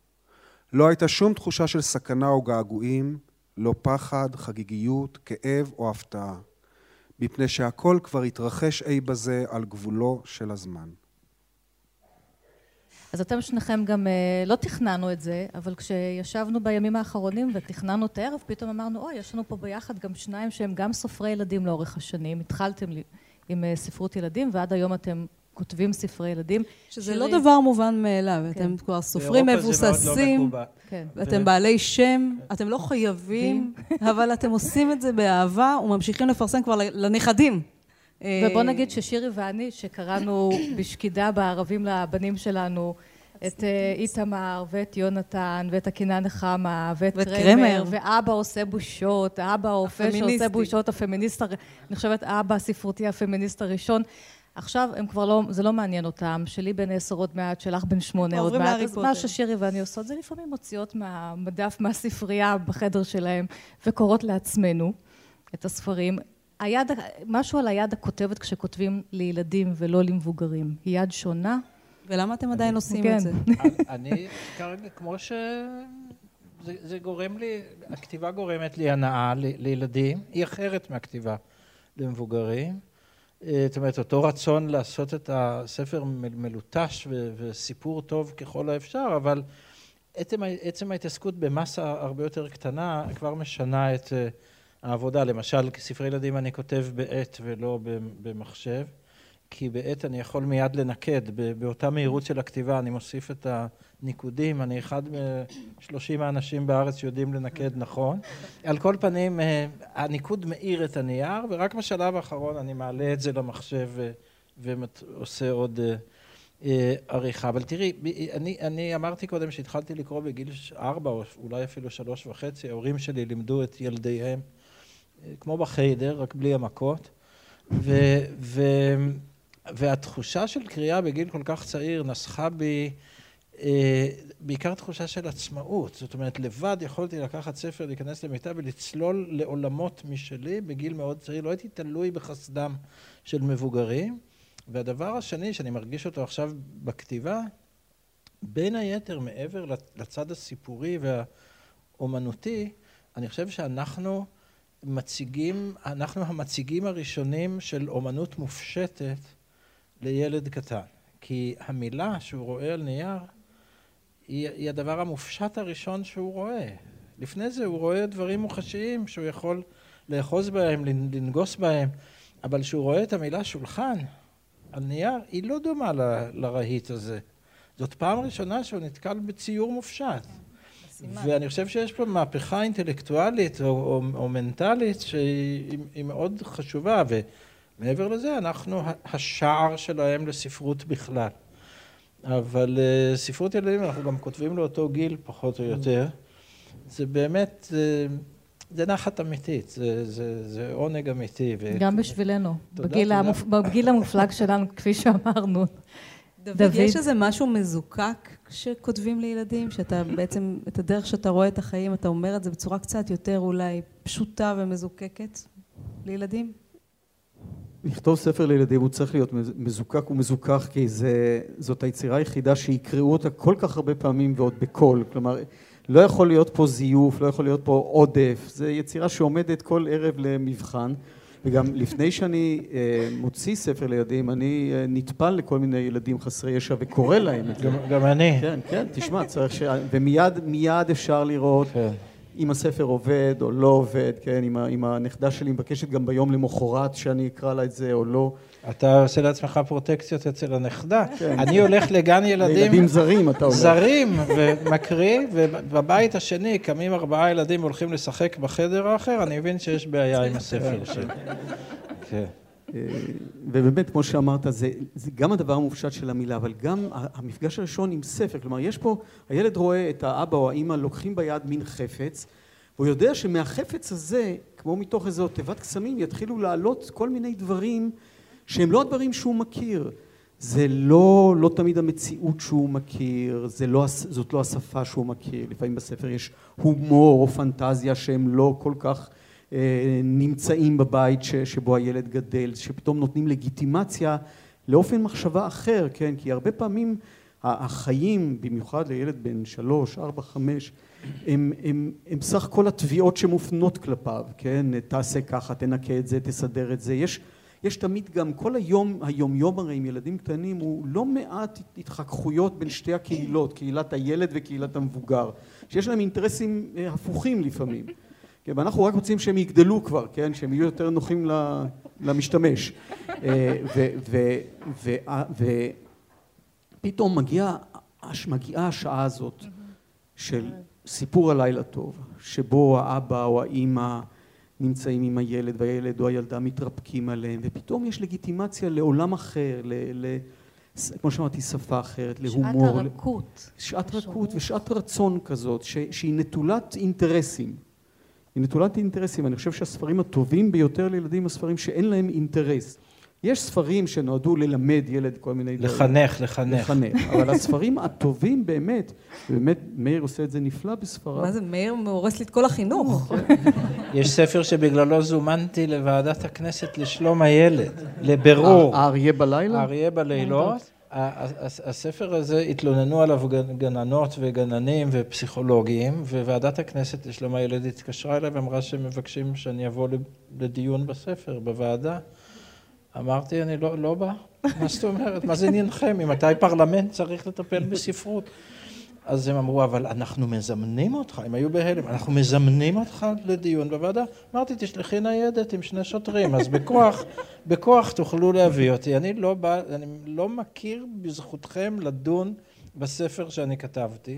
לא הייתה שום תחושה של סכנה או געגועים, לא פחד, חגיגיות, כאב או הפתעה. מפני שהכל כבר התרחש אי בזה על גבולו של הזמן. אז אתם שניכם גם לא תכננו את זה, אבל כשישבנו בימים האחרונים ותכננו את הערב, פתאום אמרנו, אוי, יש לנו פה ביחד גם שניים שהם גם סופרי ילדים לאורך השנים. התחלתם עם ספרות ילדים, ועד היום אתם כותבים ספרי ילדים. שזה לא דבר מובן מאליו, אתם כבר סופרים מבוססים, אתם בעלי שם, אתם לא חייבים, אבל אתם עושים את זה באהבה וממשיכים לפרסם כבר לנכדים. ובוא נגיד ששירי ואני, שקראנו בשקידה בערבים לבנים שלנו, את איתמר ואת יונתן ואת הכינה נחמה ואת קרמר, ואבא עושה בושות, האבא הרופא שעושה בושות, הפמיניסט, אני חושבת אבא הספרותי הפמיניסט הראשון, עכשיו הם כבר לא, זה לא מעניין אותם, שלי בין עשר עוד מעט, שלך בין שמונה עוד מעט, אז מה ששירי ואני עושות זה לפעמים מוציאות מהמדף, מהספרייה בחדר שלהם, וקוראות לעצמנו את הספרים. היד, משהו על היד הכותבת כשכותבים לילדים ולא למבוגרים, היא יד שונה. ולמה אתם עדיין עושים את זה? אני כרגע, כמו ש... זה גורם לי, הכתיבה גורמת לי הנאה לילדים, היא אחרת מהכתיבה למבוגרים. זאת אומרת, אותו רצון לעשות את הספר מלוטש וסיפור טוב ככל האפשר, אבל עצם ההתעסקות במסה הרבה יותר קטנה כבר משנה את העבודה. למשל, כספרי ילדים אני כותב בעת ולא במחשב, כי בעת אני יכול מיד לנקד. באותה מהירות של הכתיבה אני מוסיף את הניקודים, אני אחד מ-שלושים האנשים בארץ שיודעים לנקד נכון. על כל פנים, הניקוד מאיר את הנייר, ורק בשלב האחרון אני מעלה את זה למחשב ועושה עוד עריכה. אבל תראי, אני, אני אמרתי קודם שהתחלתי לקרוא בגיל ארבע, או אולי אפילו שלוש וחצי, ההורים שלי לימדו את ילדיהם, כמו בחיידר, רק בלי המכות. ו- ו- והתחושה של קריאה בגיל כל כך צעיר נסחה בי בעיקר תחושה של עצמאות, זאת אומרת לבד יכולתי לקחת ספר, להיכנס למיטה ולצלול לעולמות משלי בגיל מאוד צעיר, לא הייתי תלוי בחסדם של מבוגרים. והדבר השני שאני מרגיש אותו עכשיו בכתיבה, בין היתר מעבר לצד הסיפורי והאומנותי, אני חושב שאנחנו מציגים, אנחנו המציגים הראשונים של אומנות מופשטת לילד קטן. כי המילה שהוא רואה על נייר היא, היא הדבר המופשט הראשון שהוא רואה. לפני זה הוא רואה דברים מוחשיים שהוא יכול לאחוז בהם, לנגוס בהם, אבל שהוא רואה את המילה שולחן על נייר, היא לא דומה ל, לרהיט הזה. זאת פעם ראשונה שהוא נתקל בציור מופשט. ואני חושב שיש פה מהפכה אינטלקטואלית או, או, או מנטלית שהיא מאוד חשובה, ומעבר לזה אנחנו השער שלהם לספרות בכלל. אבל uh, ספרות ילדים, אנחנו גם כותבים לאותו גיל פחות או יותר, זה באמת, זה, זה נחת אמיתית, זה, זה, זה עונג אמיתי. גם ואת, בשבילנו, בגיל, המופ... בגיל המופלג שלנו, כפי שאמרנו. דוד, יש איזה משהו מזוקק שכותבים לילדים, שאתה בעצם, את הדרך שאתה רואה את החיים, אתה אומר את זה בצורה קצת יותר אולי פשוטה ומזוקקת לילדים? לכתוב ספר לילדים הוא צריך להיות מזוקק ומזוקח, כי זה, זאת היצירה היחידה שיקראו אותה כל כך הרבה פעמים ועוד בכל. כלומר, לא יכול להיות פה זיוף, לא יכול להיות פה עודף. זו יצירה שעומדת כל ערב למבחן. וגם לפני שאני מוציא ספר לילדים, אני נטפל לכל מיני ילדים חסרי ישע וקורא להם את זה. גם אני. כן, כן, תשמע, צריך ש... ומיד מיד אפשר לראות אם הספר עובד או לא עובד, כן, אם הנכדה שלי מבקשת גם ביום למחרת שאני אקרא לה את זה או לא. אתה עושה לעצמך פרוטקציות אצל הנכדה. אני הולך לגן ילדים... לילדים זרים, אתה אומר. זרים, ומקריא, ובבית השני קמים ארבעה ילדים והולכים לשחק בחדר האחר, אני מבין שיש בעיה עם הספר שלי. כן. ובאמת, כמו שאמרת, זה גם הדבר המופשט של המילה, אבל גם המפגש הראשון עם ספר. כלומר, יש פה, הילד רואה את האבא או האמא לוקחים ביד מין חפץ, והוא יודע שמהחפץ הזה, כמו מתוך איזו תיבת קסמים, יתחילו לעלות כל מיני דברים שהם לא הדברים שהוא מכיר. זה לא, לא תמיד המציאות שהוא מכיר, זה לא, זאת לא השפה שהוא מכיר. לפעמים בספר יש הומור או פנטזיה שהם לא כל כך אה, נמצאים בבית ש, שבו הילד גדל, שפתאום נותנים לגיטימציה לאופן מחשבה אחר, כן? כי הרבה פעמים החיים, במיוחד לילד בן שלוש, ארבע, חמש, הם, הם, הם סך כל התביעות שמופנות כלפיו, כן? תעשה ככה, תנקה את זה, תסדר את זה. יש... יש תמיד גם כל היום, היום-יום הרי עם ילדים קטנים, הוא לא מעט התחככויות בין שתי הקהילות, קהילת הילד וקהילת המבוגר, שיש להם אינטרסים הפוכים לפעמים. ואנחנו רק רוצים שהם יגדלו כבר, כן? שהם יהיו יותר נוחים למשתמש. ופתאום מגיעה השעה הזאת של סיפור הלילה טוב, שבו האבא או האמא נמצאים עם הילד, והילד או הילדה מתרפקים עליהם, ופתאום יש לגיטימציה לעולם אחר, ל, ל, כמו שאמרתי, שפה אחרת, להומור. שעת הרכות. שעת רכות ושעת רצון כזאת, ש, שהיא נטולת אינטרסים. היא נטולת אינטרסים. אני חושב שהספרים הטובים ביותר לילדים, הספרים שאין להם אינטרס. יש ספרים שנועדו ללמד ילד כל מיני... לחנך, לחנך. לחנך, אבל הספרים הטובים באמת, באמת מאיר עושה את זה נפלא בספרה. מה זה, מאיר מאורס לי את כל החינוך. יש ספר שבגללו זומנתי לוועדת הכנסת לשלום הילד, לבירור. האריה בלילה? האריה בלילות. הספר הזה התלוננו עליו גננות וגננים ופסיכולוגים, וועדת הכנסת לשלום הילד התקשרה אליי ואמרה שהם מבקשים שאני אבוא לדיון בספר, בוועדה. אמרתי, אני לא, לא בא. מה זאת אומרת? מה זה עניינכם? ממתי פרלמנט צריך לטפל בספרות? אז הם אמרו, אבל אנחנו מזמנים אותך, הם היו בהלם, אנחנו מזמנים אותך לדיון בוועדה. אמרתי, תשלחי ניידת עם שני שוטרים, אז בכוח, בכוח תוכלו להביא אותי. אני לא בא, אני לא מכיר בזכותכם לדון בספר שאני כתבתי.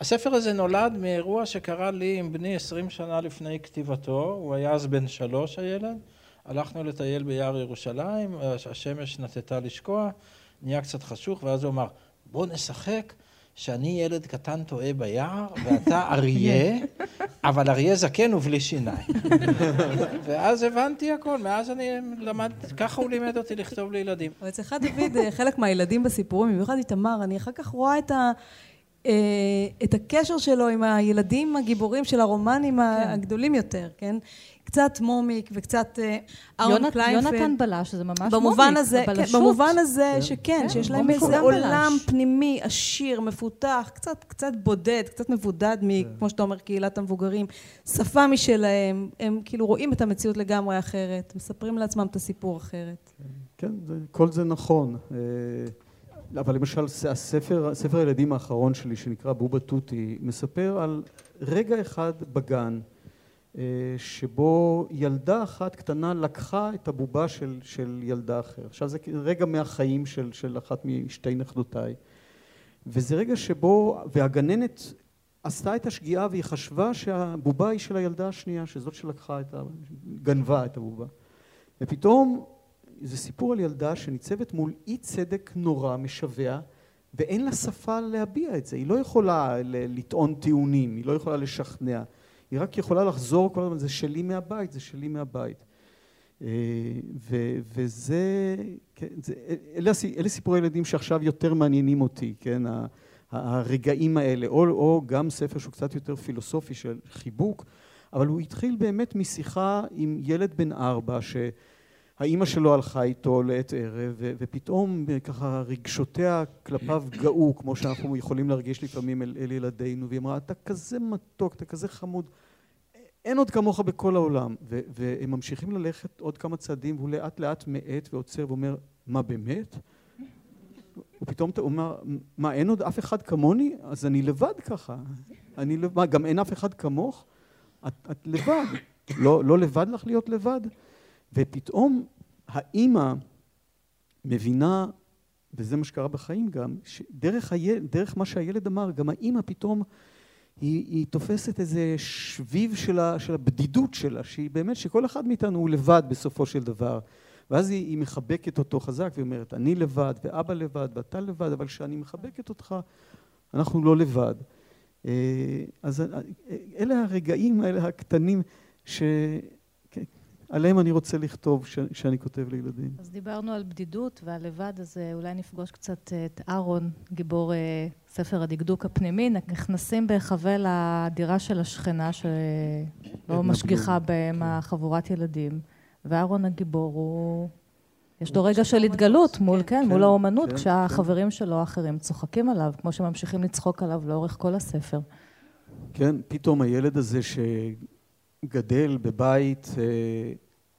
הספר הזה נולד מאירוע שקרה לי עם בני עשרים שנה לפני כתיבתו, הוא היה אז בן שלוש הילד. הלכנו לטייל ביער ירושלים, השמש נטטה לשקוע, נהיה קצת חשוך, ואז הוא אמר, בוא נשחק שאני ילד קטן טועה ביער, ואתה אריה, אבל אריה זקן ובלי שיניים. ואז הבנתי הכל, מאז אני למד, ככה הוא לימד אותי לכתוב לילדים. אבל אצלך דוד, חלק מהילדים בסיפורים, במיוחד איתמר, אני אחר כך רואה את ה... את הקשר שלו עם הילדים הגיבורים של הרומנים הגדולים יותר, כן? קצת מומיק וקצת ארון קליינפלד. יונתן בלש, שזה ממש מומיק, הבלשות. במובן הזה שכן, שיש להם איזה עולם פנימי, עשיר, מפותח, קצת בודד, קצת מבודד מכמו שאתה אומר, קהילת המבוגרים, שפה משלהם, הם כאילו רואים את המציאות לגמרי אחרת, מספרים לעצמם את הסיפור אחרת. כן, כל זה נכון. אבל למשל, הספר, ספר הילדים האחרון שלי, שנקרא בובה טוטי, מספר על רגע אחד בגן, שבו ילדה אחת קטנה לקחה את הבובה של, של ילדה אחרת. עכשיו, זה רגע מהחיים של, של אחת משתי נכדותיי. וזה רגע שבו, והגננת עשתה את השגיאה, והיא חשבה שהבובה היא של הילדה השנייה, שזאת שלקחה את ה... גנבה את הבובה. ופתאום... זה סיפור על ילדה שניצבת מול אי צדק נורא משווה, ואין לה שפה להביע את זה. היא לא יכולה לטעון טיעונים, היא לא יכולה לשכנע. היא רק יכולה לחזור כל הזמן, זה שלי מהבית, זה שלי מהבית. וזה... אלה סיפורי ילדים שעכשיו יותר מעניינים אותי, כן? הרגעים האלה, או גם ספר שהוא קצת יותר פילוסופי של חיבוק, אבל הוא התחיל באמת משיחה עם ילד בן ארבע, ש... האמא שלו הלכה איתו לעת ערב, ופתאום ככה רגשותיה כלפיו גאו, כמו שאנחנו יכולים להרגיש לפעמים אל, אל ילדינו, והיא אמרה, אתה כזה מתוק, אתה כזה חמוד, אין עוד כמוך בכל העולם. והם ממשיכים ללכת עוד כמה צעדים, והוא לאט לאט מעט ועוצר ואומר, מה באמת? ופתאום הוא אומר, מה, אין עוד אף אחד כמוני? אז אני לבד ככה. אני לבד, מה, גם אין אף אחד כמוך? את, את לבד. לא, לא לבד לך להיות לבד? ופתאום האמא מבינה, וזה מה שקרה בחיים גם, שדרך היל, דרך מה שהילד אמר, גם האמא פתאום היא, היא תופסת איזה שביב שלה, של הבדידות שלה, שהיא באמת שכל אחד מאיתנו הוא לבד בסופו של דבר. ואז היא, היא מחבקת אותו חזק ואומרת, אני לבד, ואבא לבד, ואתה לבד, אבל כשאני מחבקת אותך, אנחנו לא לבד. אז אלה הרגעים, אלה הקטנים ש... עליהם אני רוצה לכתוב שאני כותב לילדים. אז דיברנו על בדידות ועל לבד, אז אולי נפגוש קצת את אהרון, גיבור ספר הדקדוק הפנימי. נכנסים בהיחווה לדירה של השכנה שלא משגיחה בהם החבורת ילדים. ואהרון הגיבור הוא... יש לו רגע של התגלות מול האומנות, כשהחברים שלו האחרים צוחקים עליו, כמו שממשיכים לצחוק עליו לאורך כל הספר. כן, פתאום הילד הזה ש... גדל בבית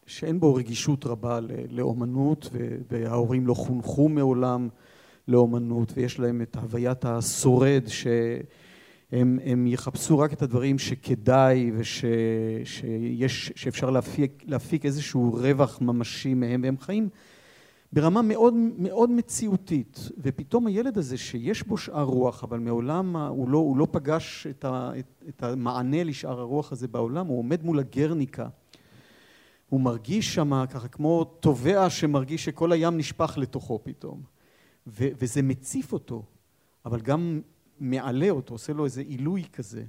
שאין בו רגישות רבה לאומנות, וההורים לא חונכו מעולם לאומנות, ויש להם את הוויית השורד שהם הם יחפשו רק את הדברים שכדאי וש שיש שאפשר להפיק להפיק איזשהו רווח ממשי מהם, והם חיים ברמה מאוד מאוד מציאותית. ופתאום הילד הזה שיש בו שאר רוח, אבל מעולם הוא לא, הוא לא פגש את, ה, את, את המענה לשאר הרוח הזה בעולם, הוא עומד מול הגרניקה. הוא מרגיש שמה ככה כמו תובע שמרגיש שכל הים נשפך לתוכו פתאום. ו, וזה מציף אותו, אבל גם מעלה אותו, עושה לו איזה עילוי כזה.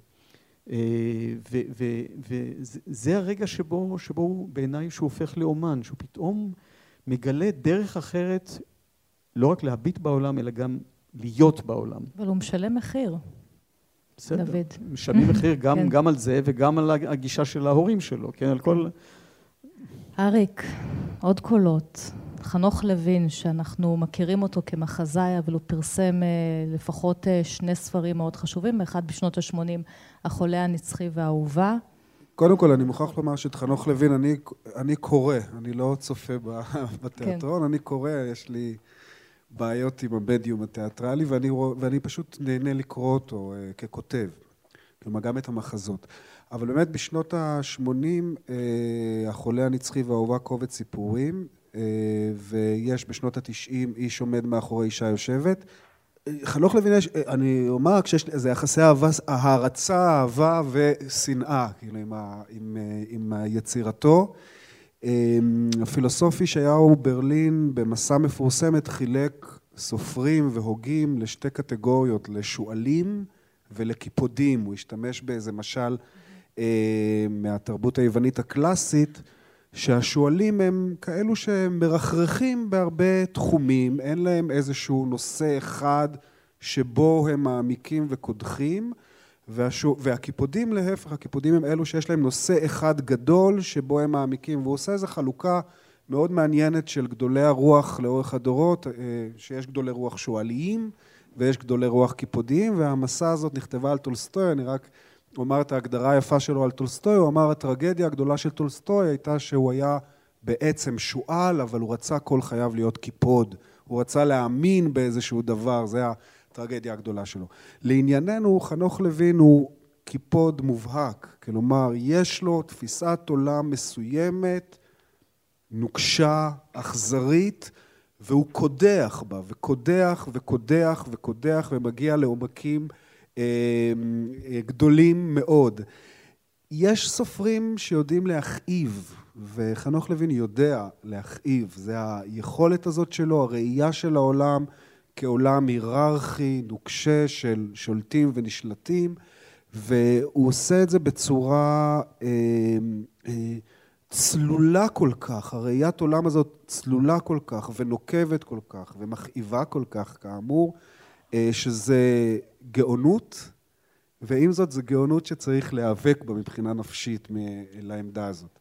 וזה הרגע שבו, שבו בעיניי שהוא הופך לאומן, שהוא פתאום... מגלה דרך אחרת, לא רק להביט בעולם, אלא גם להיות בעולם. אבל הוא משלם מחיר, בסדר. דוד. משלם מחיר גם, כן. גם על זה וגם על הגישה של ההורים שלו, כן? על כל... אריק, עוד קולות. חנוך לוין, שאנחנו מכירים אותו כמחזאי, אבל הוא פרסם לפחות שני ספרים מאוד חשובים, אחד בשנות ה-שמונים, החולה הנצחי והאהובה. קודם כל, אני מוכרח לומר שאת חנוך לוין, אני, אני קורא, אני לא צופה בתיאטרון, כן. אני קורא, יש לי בעיות עם המדיום התיאטרלי, ואני, ואני פשוט נהנה לקרוא אותו uh, ככותב, כלומר גם את המחזות. אבל באמת בשנות ה-שמונים, uh, החולה הנצחי והאהובה קובץ סיפורים, uh, ויש בשנות ה-תשעים איש עומד מאחורי אישה יושבת, חנוך לוין, אני אומר, זה יחסי ההרצה, אהבה ושנאה, כאילו, עם, ה, עם, עם יצירתו. הפילוסוף ישעיהו ברלין, במסע מפורסמת, חילק סופרים והוגים לשתי קטגוריות, לשואלים ולקיפודים. הוא השתמש באיזה משל מהתרבות היוונית הקלאסית, שהשואלים הם כאלו שמרחרחים בהרבה תחומים, אין להם איזשהו נושא אחד שבו הם מעמיקים וקודחים, והקיפודים להפך, הקיפודים הם אלו שיש להם נושא אחד גדול שבו הם מעמיקים, והוא עושה איזו חלוקה מאוד מעניינת של גדולי הרוח לאורך הדורות, שיש גדולי רוח שואליים ויש גדולי רוח קיפודיים, והמסע הזאת נכתבה על טולסטוי. אני רק אומר את ההגדרה היפה שלו על טולסטוי, הוא אמר הטרגדיה הגדולה של טולסטוי הייתה שהוא היה בעצם שואל, אבל הוא רצה כל חייו להיות קיפוד, הוא רצה להאמין באיזשהו דבר, זה הטרגדיה הגדולה שלו. לענייננו, חנוך לוין הוא קיפוד מובהק, כלומר יש לו תפיסת עולם מסוימת, נוקשה, אכזרית, והוא קודח בה, וקודח וקודח וקודח, ומגיע לעומקים אה, גדולים מאוד. יש סופרים שיודעים להכאיב, וחנוך לוין יודע להכאיב, זה היכולת הזאת שלו, הראייה של העולם כעולם היררכי, נוקשה של שולטים ונשלטים, והוא עושה את זה בצורה... אה, אה, צלולה כל כך, הראיית עולם הזאת צלולה כל כך ונוקבת כל כך ומכאיבה כל כך כאמור, שזה גאונות, ועם זאת זה גאונות שצריך להיאבק בה מבחינה נפשית לעמדה הזאת.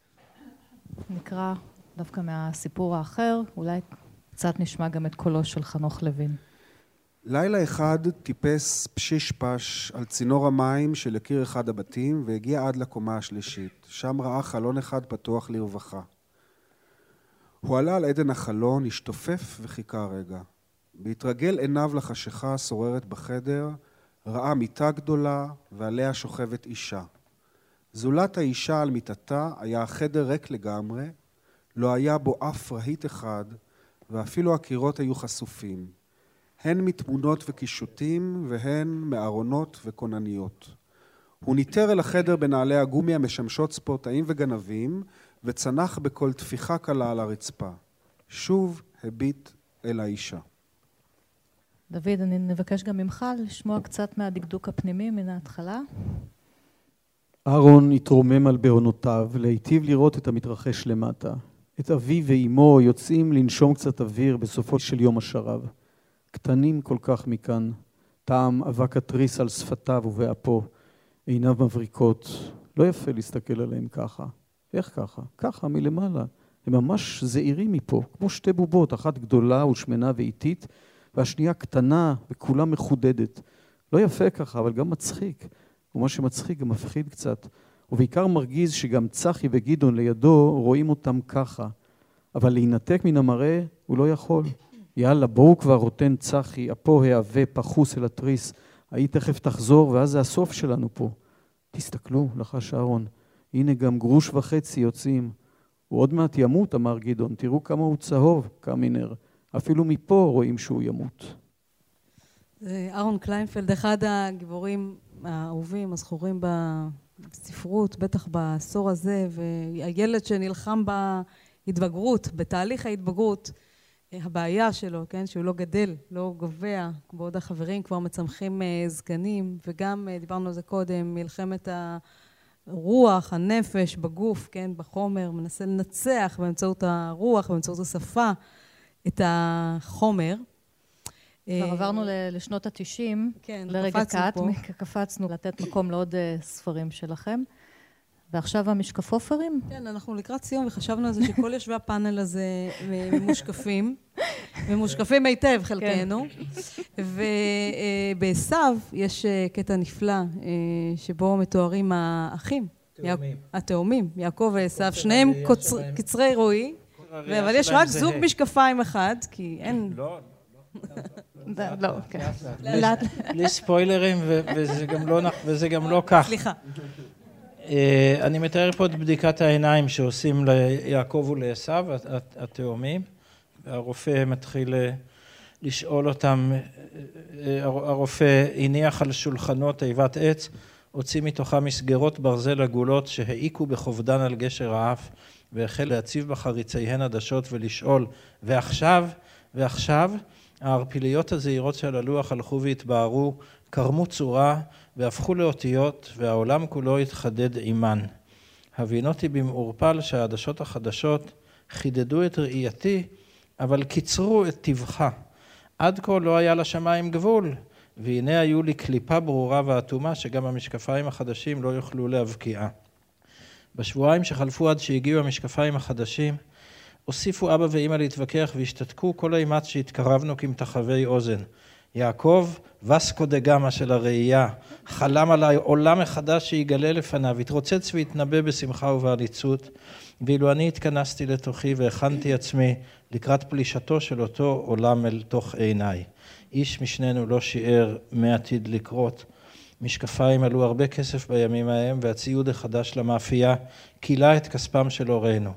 נקרא דווקא מהסיפור האחר, אולי קצת נשמע גם את קולו של חנוך לוין. לילה אחד טיפס פשיש פש על צינור המים של יקיר אחד הבתים והגיע עד לקומה השלישית. שם ראה חלון אחד פתוח לרווחה. הוא עלה על עדן החלון, השתופף וחיכה רגע. בהתרגל עיניו לחשיכה השוררת בחדר, ראה מיטה גדולה ועליה שוכבת אישה. זולת האישה על מיטתה היה החדר ריק לגמרי, לא היה בו אף רהיט אחד, ואפילו הקירות היו חשופים. הן מתמונות וקישוטים, והן מארונות וכונניות. הוא ניטר אל החדר בנעלי הגומי המשמשות ספורטאים וגנבים, וצנח בכל תפיחה קלה על הרצפה. שוב הביט אל האישה. דוד, אני נבקש גם ממך לשמוע קצת מהדקדוק הפנימי מן ההתחלה. אהרון התרומם על בעונותיו, להיטיב לראות את המתרחש למטה. את אביו ואימו יוצאים לנשום קצת אוויר בסופו של יום השרב. קטנים כל כך מכאן, טעם אבק התריס על שפתיו ובאפו, עיניו מבריקות, לא יפה להסתכל עליהם ככה. איך ככה? ככה מלמעלה. הם ממש זעירים מפה, כמו שתי בובות, אחת גדולה ושמנה ואיטית, והשנייה קטנה וכולה מחודדת. לא יפה ככה, אבל גם מצחיק. ומה שמצחיק גם מפחיד קצת. ובעיקר מרגיז שגם צחי וגדעון לידו רואים אותם ככה. אבל להינתק מן המראה הוא לא יכול. יאללה, בואו כבר, רוטן צחי, אפו העווה, פחוס אל התריס, היית תכף תחזור, ואז זה הסוף שלנו פה. תסתכלו, לחש אהרון, הנה גם גרוש וחצי יוצאים. הוא עוד מעט ימות, אמר גדעון, תראו כמה הוא צהוב, קמינר. אפילו מפה רואים שהוא ימות. זה אהרון קליינפלד, אחד הגיבורים האהובים, הזכורים בספרות, בטח בעשור הזה, והילד שנלחם בהתבגרות, בתהליך ההתבגרות, הבעיה שלו, כן, שהוא לא גדל, לא גובע, בעוד החברים כבר מצמחים זקנים, וגם דיברנו על זה קודם, מלחמת הרוח, הנפש, בגוף, כן, בחומר, מנסה לנצח באמצעות הרוח, באמצעות השפה, את החומר. כבר עברנו לשנות ה-תשעים, כן, לרגע קט, קפצנו לתת מקום לעוד ספרים שלכם. ועכשיו המשקף אופרים? כן, אנחנו לקראת סיום וחשבנו על זה שכל יושבי הפאנל הזה ממושקפים, ממושקפים היטב חלקנו, ובעשיו יש קטע נפלא שבו מתוארים האחים, התאומים, יעקב ועשיו, שניהם קצרי רואי, אבל יש רק זוג משקפיים אחד, כי אין... לא, לא, לא, לא, בלי ספוילרים וזה גם לא כך. סליחה. אני מתאר פה את בדיקת העיניים שעושים ליעקב ולעשיו, התאומים. הרופא מתחיל לשאול אותם, הרופא הניח על שולחנות תיבת עץ, הוציא מתוכה מסגרות ברזל עגולות שהעיקו בחובדן על גשר האף, והחל להציב בחריציהן עדשות ולשאול, ועכשיו, ועכשיו, הערפיליות הזעירות שעל הלוח הלכו והתבהרו, קרמו צורה והפכו לאותיות, והעולם כולו התחדד עימן. הבינותי במעורפל שהעדשות החדשות חידדו את ראייתי, אבל קיצרו את טבחה. עד כה לא היה לשמיים גבול, והנה היו לי קליפה ברורה ואטומה שגם המשקפיים החדשים לא יוכלו להבקיעה. בשבועיים שחלפו עד שהגיעו המשקפיים החדשים, הוסיפו אבא ואמא להתווכח והשתתקו כל האימץ שהתקרבנו כמתחווי אוזן. יעקב, וסקו דה גמה של הראייה, חלם על העולם החדש שיגלה לפניו, התרוצץ והתנבא בשמחה ובעליצות, ואילו אני התכנסתי לתוכי והכנתי עצמי לקראת פלישתו של אותו עולם אל תוך עיניי. איש משנינו לא שיער מעתיד לקרות. משקפיים עלו הרבה כסף בימים ההם, והציוד החדש למאפייה קילה את כספם של הורינו.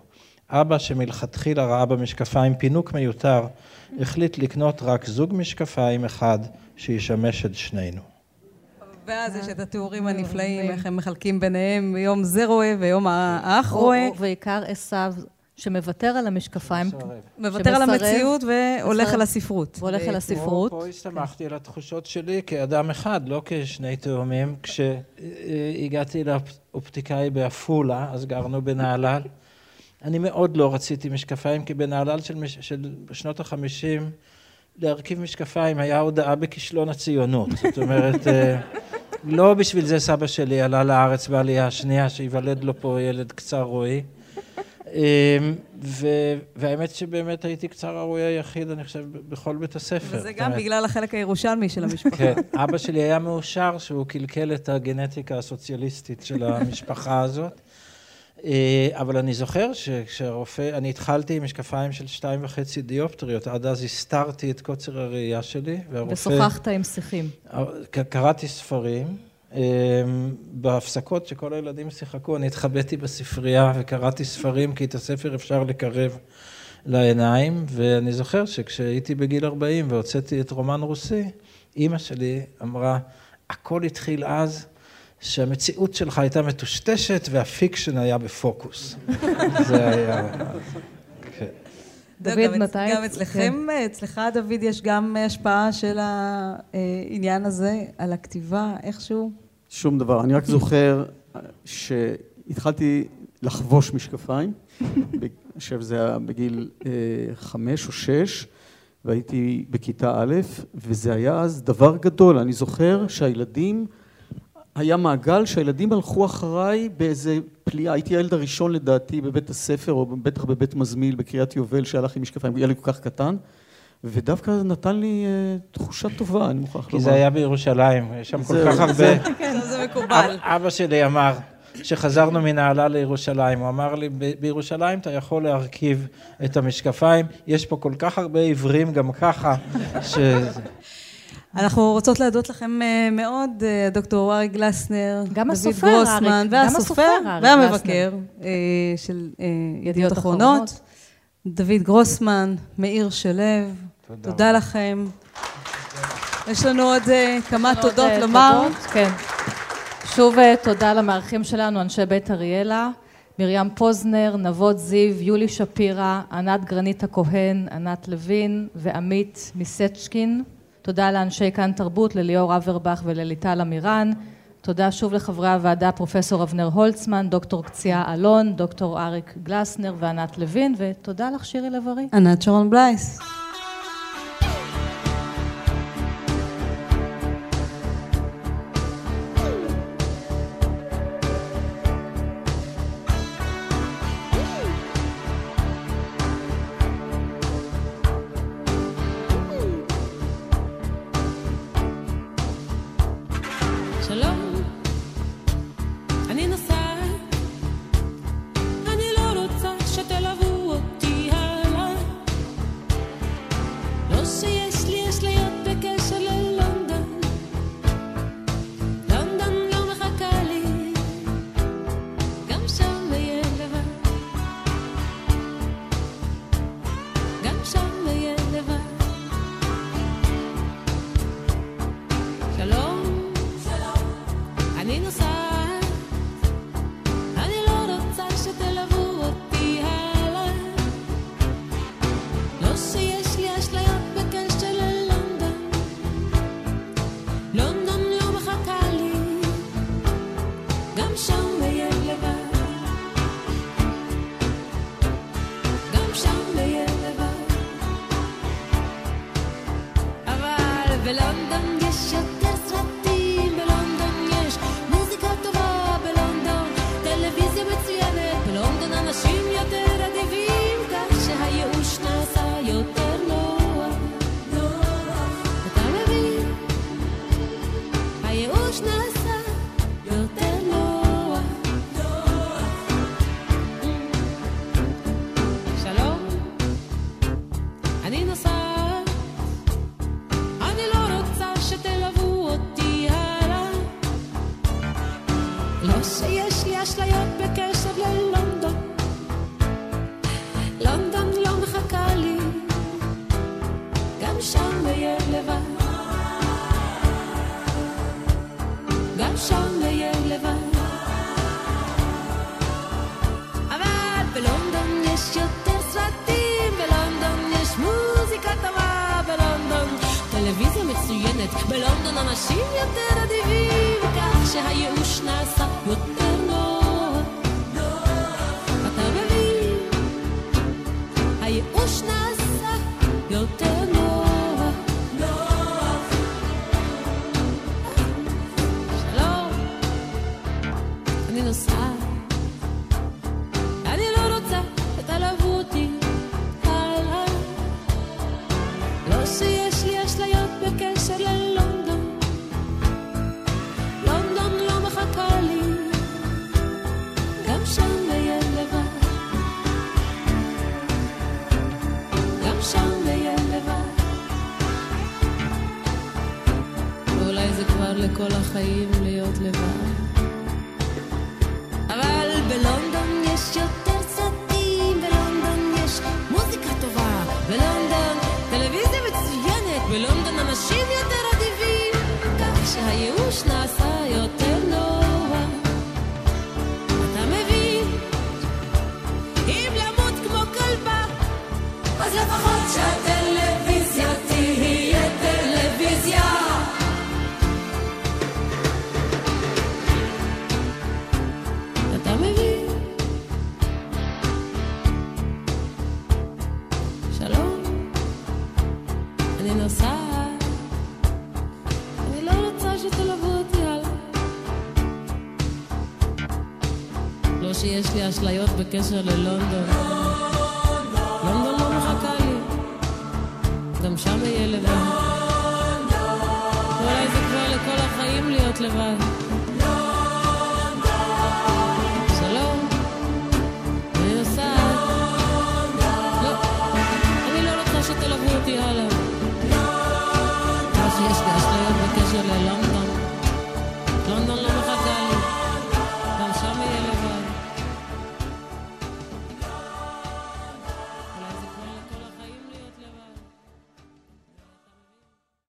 אבא שמלכתחילה ראה במשקפיים פינוק מיותר, החליט לקנות רק זוג משקפיים אחד שישמש את שנינו. ואז יש את התיאורים הנפלאים, איך הם מחלקים ביניהם, יום זה רואה ויום האח רואה. ובעיקר עשיו שמוותר על המשקפיים. מוותר על המציאות והולך על הספרות. והולך על הספרות. פה הסתמכתי על התחושות שלי כאדם אחד, לא כשני תאומים. כשהגעתי לאופטיקאי באפולה, אז גרנו בנהלל. אני מאוד לא רציתי משקפיים, כי בנהלל של, של שנות ה-חמישים, להרכיב משקפיים היה הודעה בכישלון הציונות. זאת אומרת, לא בשביל זה סבא שלי עלה לארץ בעלייה השנייה, שיוולד לו פה ילד קצר רואי. והאמת שבאמת הייתי קצר הרואי היחיד, אני חושב, בכל בית הספר. וזה גם בגלל החלק הירושלמי של המשפחה. כן, אבא שלי היה מאושר שהוא קלקל את הגנטיקה הסוציאליסטית של המשפחה הזאת. אבל אני זוכר שכשהרופא, אני התחלתי עם משקפיים של שתיים וחצי דיופטריות, עד אז הסתרתי את קוצר הראייה שלי, והרופא... ושוחחת עם שיחים. קראתי ספרים, בהפסקות שכל הילדים שיחקו, אני התחבאתי בספרייה וקראתי ספרים, כי את הספר אפשר לקרב לעיניים, ואני זוכר שכשהייתי בגיל ארבעים והוצאתי את רומן רוסי, אמא שלי אמרה, הכל התחיל אז, שהמציאות שלך הייתה מטושטשת והפיקשן היה בפוקוס. זה היה... דוד, מתי... גם אצלכם, אצלך, דוד, יש גם השפעה של העניין הזה על הכתיבה, איכשהו? שום דבר. אני רק זוכר שהתחלתי לחבוש משקפיים, שזה היה בגיל חמש או שש, והייתי בכיתה א', וזה היה אז דבר גדול. אני זוכר שהילדים... היה מעגל שהילדים הלכו אחריי באיזה פליאה. הייתי ילד הראשון לדעתי בבית הספר, או בטח בבית מזמיל, בקריית יובל, שהלך עם משקפיים, היה לי כל כך קטן, ודווקא נתן לי תחושה טובה, אני מוכרח לומר. כי זה היה בירושלים, יש שם כל כך הרבה... כן, זה מקובל. אבא שלי אמר, כשחזרנו מנהלל לירושלים, הוא אמר לי, בירושלים אתה יכול להרכיב את המשקפיים, יש פה כל כך הרבה עברים גם ככה, ש... אנחנו רוצות להודות לכם מאוד, דוקטור ארי גלסנר, גם הסופר, דוד גרוסמן, והסופר והמבקר של ידיעות אחרונות, דוד גרוסמן, מאיר שלו, תודה לכם. יש לנו עוד כמה תודות לומר. שוב תודה למארחים שלנו, אנשי בית אריאלה, מרים פוזנר, נבות זיו, יולי שפירא, ענת גרנית הכהן, ענת לוין ועמית מסצ'קין. תודה לאנשי כאן תרבות, לליאור אברבך ולליטל אמירן. תודה שוב לחברי הוועדה, פרופסור אבנר הולצמן, דוקטור קציעה אלון, דוקטור אריק גלסנר וענת לוין, ותודה לך שירי לב-ארי. ענת שרון בלייס. יש לי אשליות בקשב ללונדון, לונדון לא מחכה לי, גם שם אהיה לבד, גם שם אהיה לבד, אבל בלונדון יש יותר סרטים, בלונדון יש מוזיקה טובה, בלונדון טלוויזיה מצוינת, בלונדון אנשים יותר אדיבים, כך שהייאוש נעשה יותר נוח. אתה מבין? הייאוש נעשה יותר נוח. שלום, אני נוסעה, אני לא רוצה שתלוו אותי, לא שיש לי אשליות בקשר ללונדון, לונדון לא מחכה לי, גם שם אהיה לבד, גם שם אהיה לבד, ואולי זה כבר לכל החיים להיות לבד, אבל בלונדון יש יותר צדדים, בלונדון יש מוזיקה טובה, בלונדון טלוויזיה מצוינת, בלונדון אנשים יותר אדיבים, כך שהייאוש נעשה יותר נורא. אתה מבין? אם למות כמו כלבה, אז לפחות שהטלוויזיה תהיה טלוויזיה. אתה מבין? שלום, אני נוסעת, אני לא רוצה שתלוו אותי הלאה, לא שיש לי אשליות בקשר ללונדון, לונדון לא מחכה לי, גם שם יהיה לבד, אולי זה כבר לכל החיים להיות לבד. שלום, אני נוסעת, לא, אני לא רוצה שתלוו אותי הלאה, לא שיש לי אשליות בקשר ללונדון,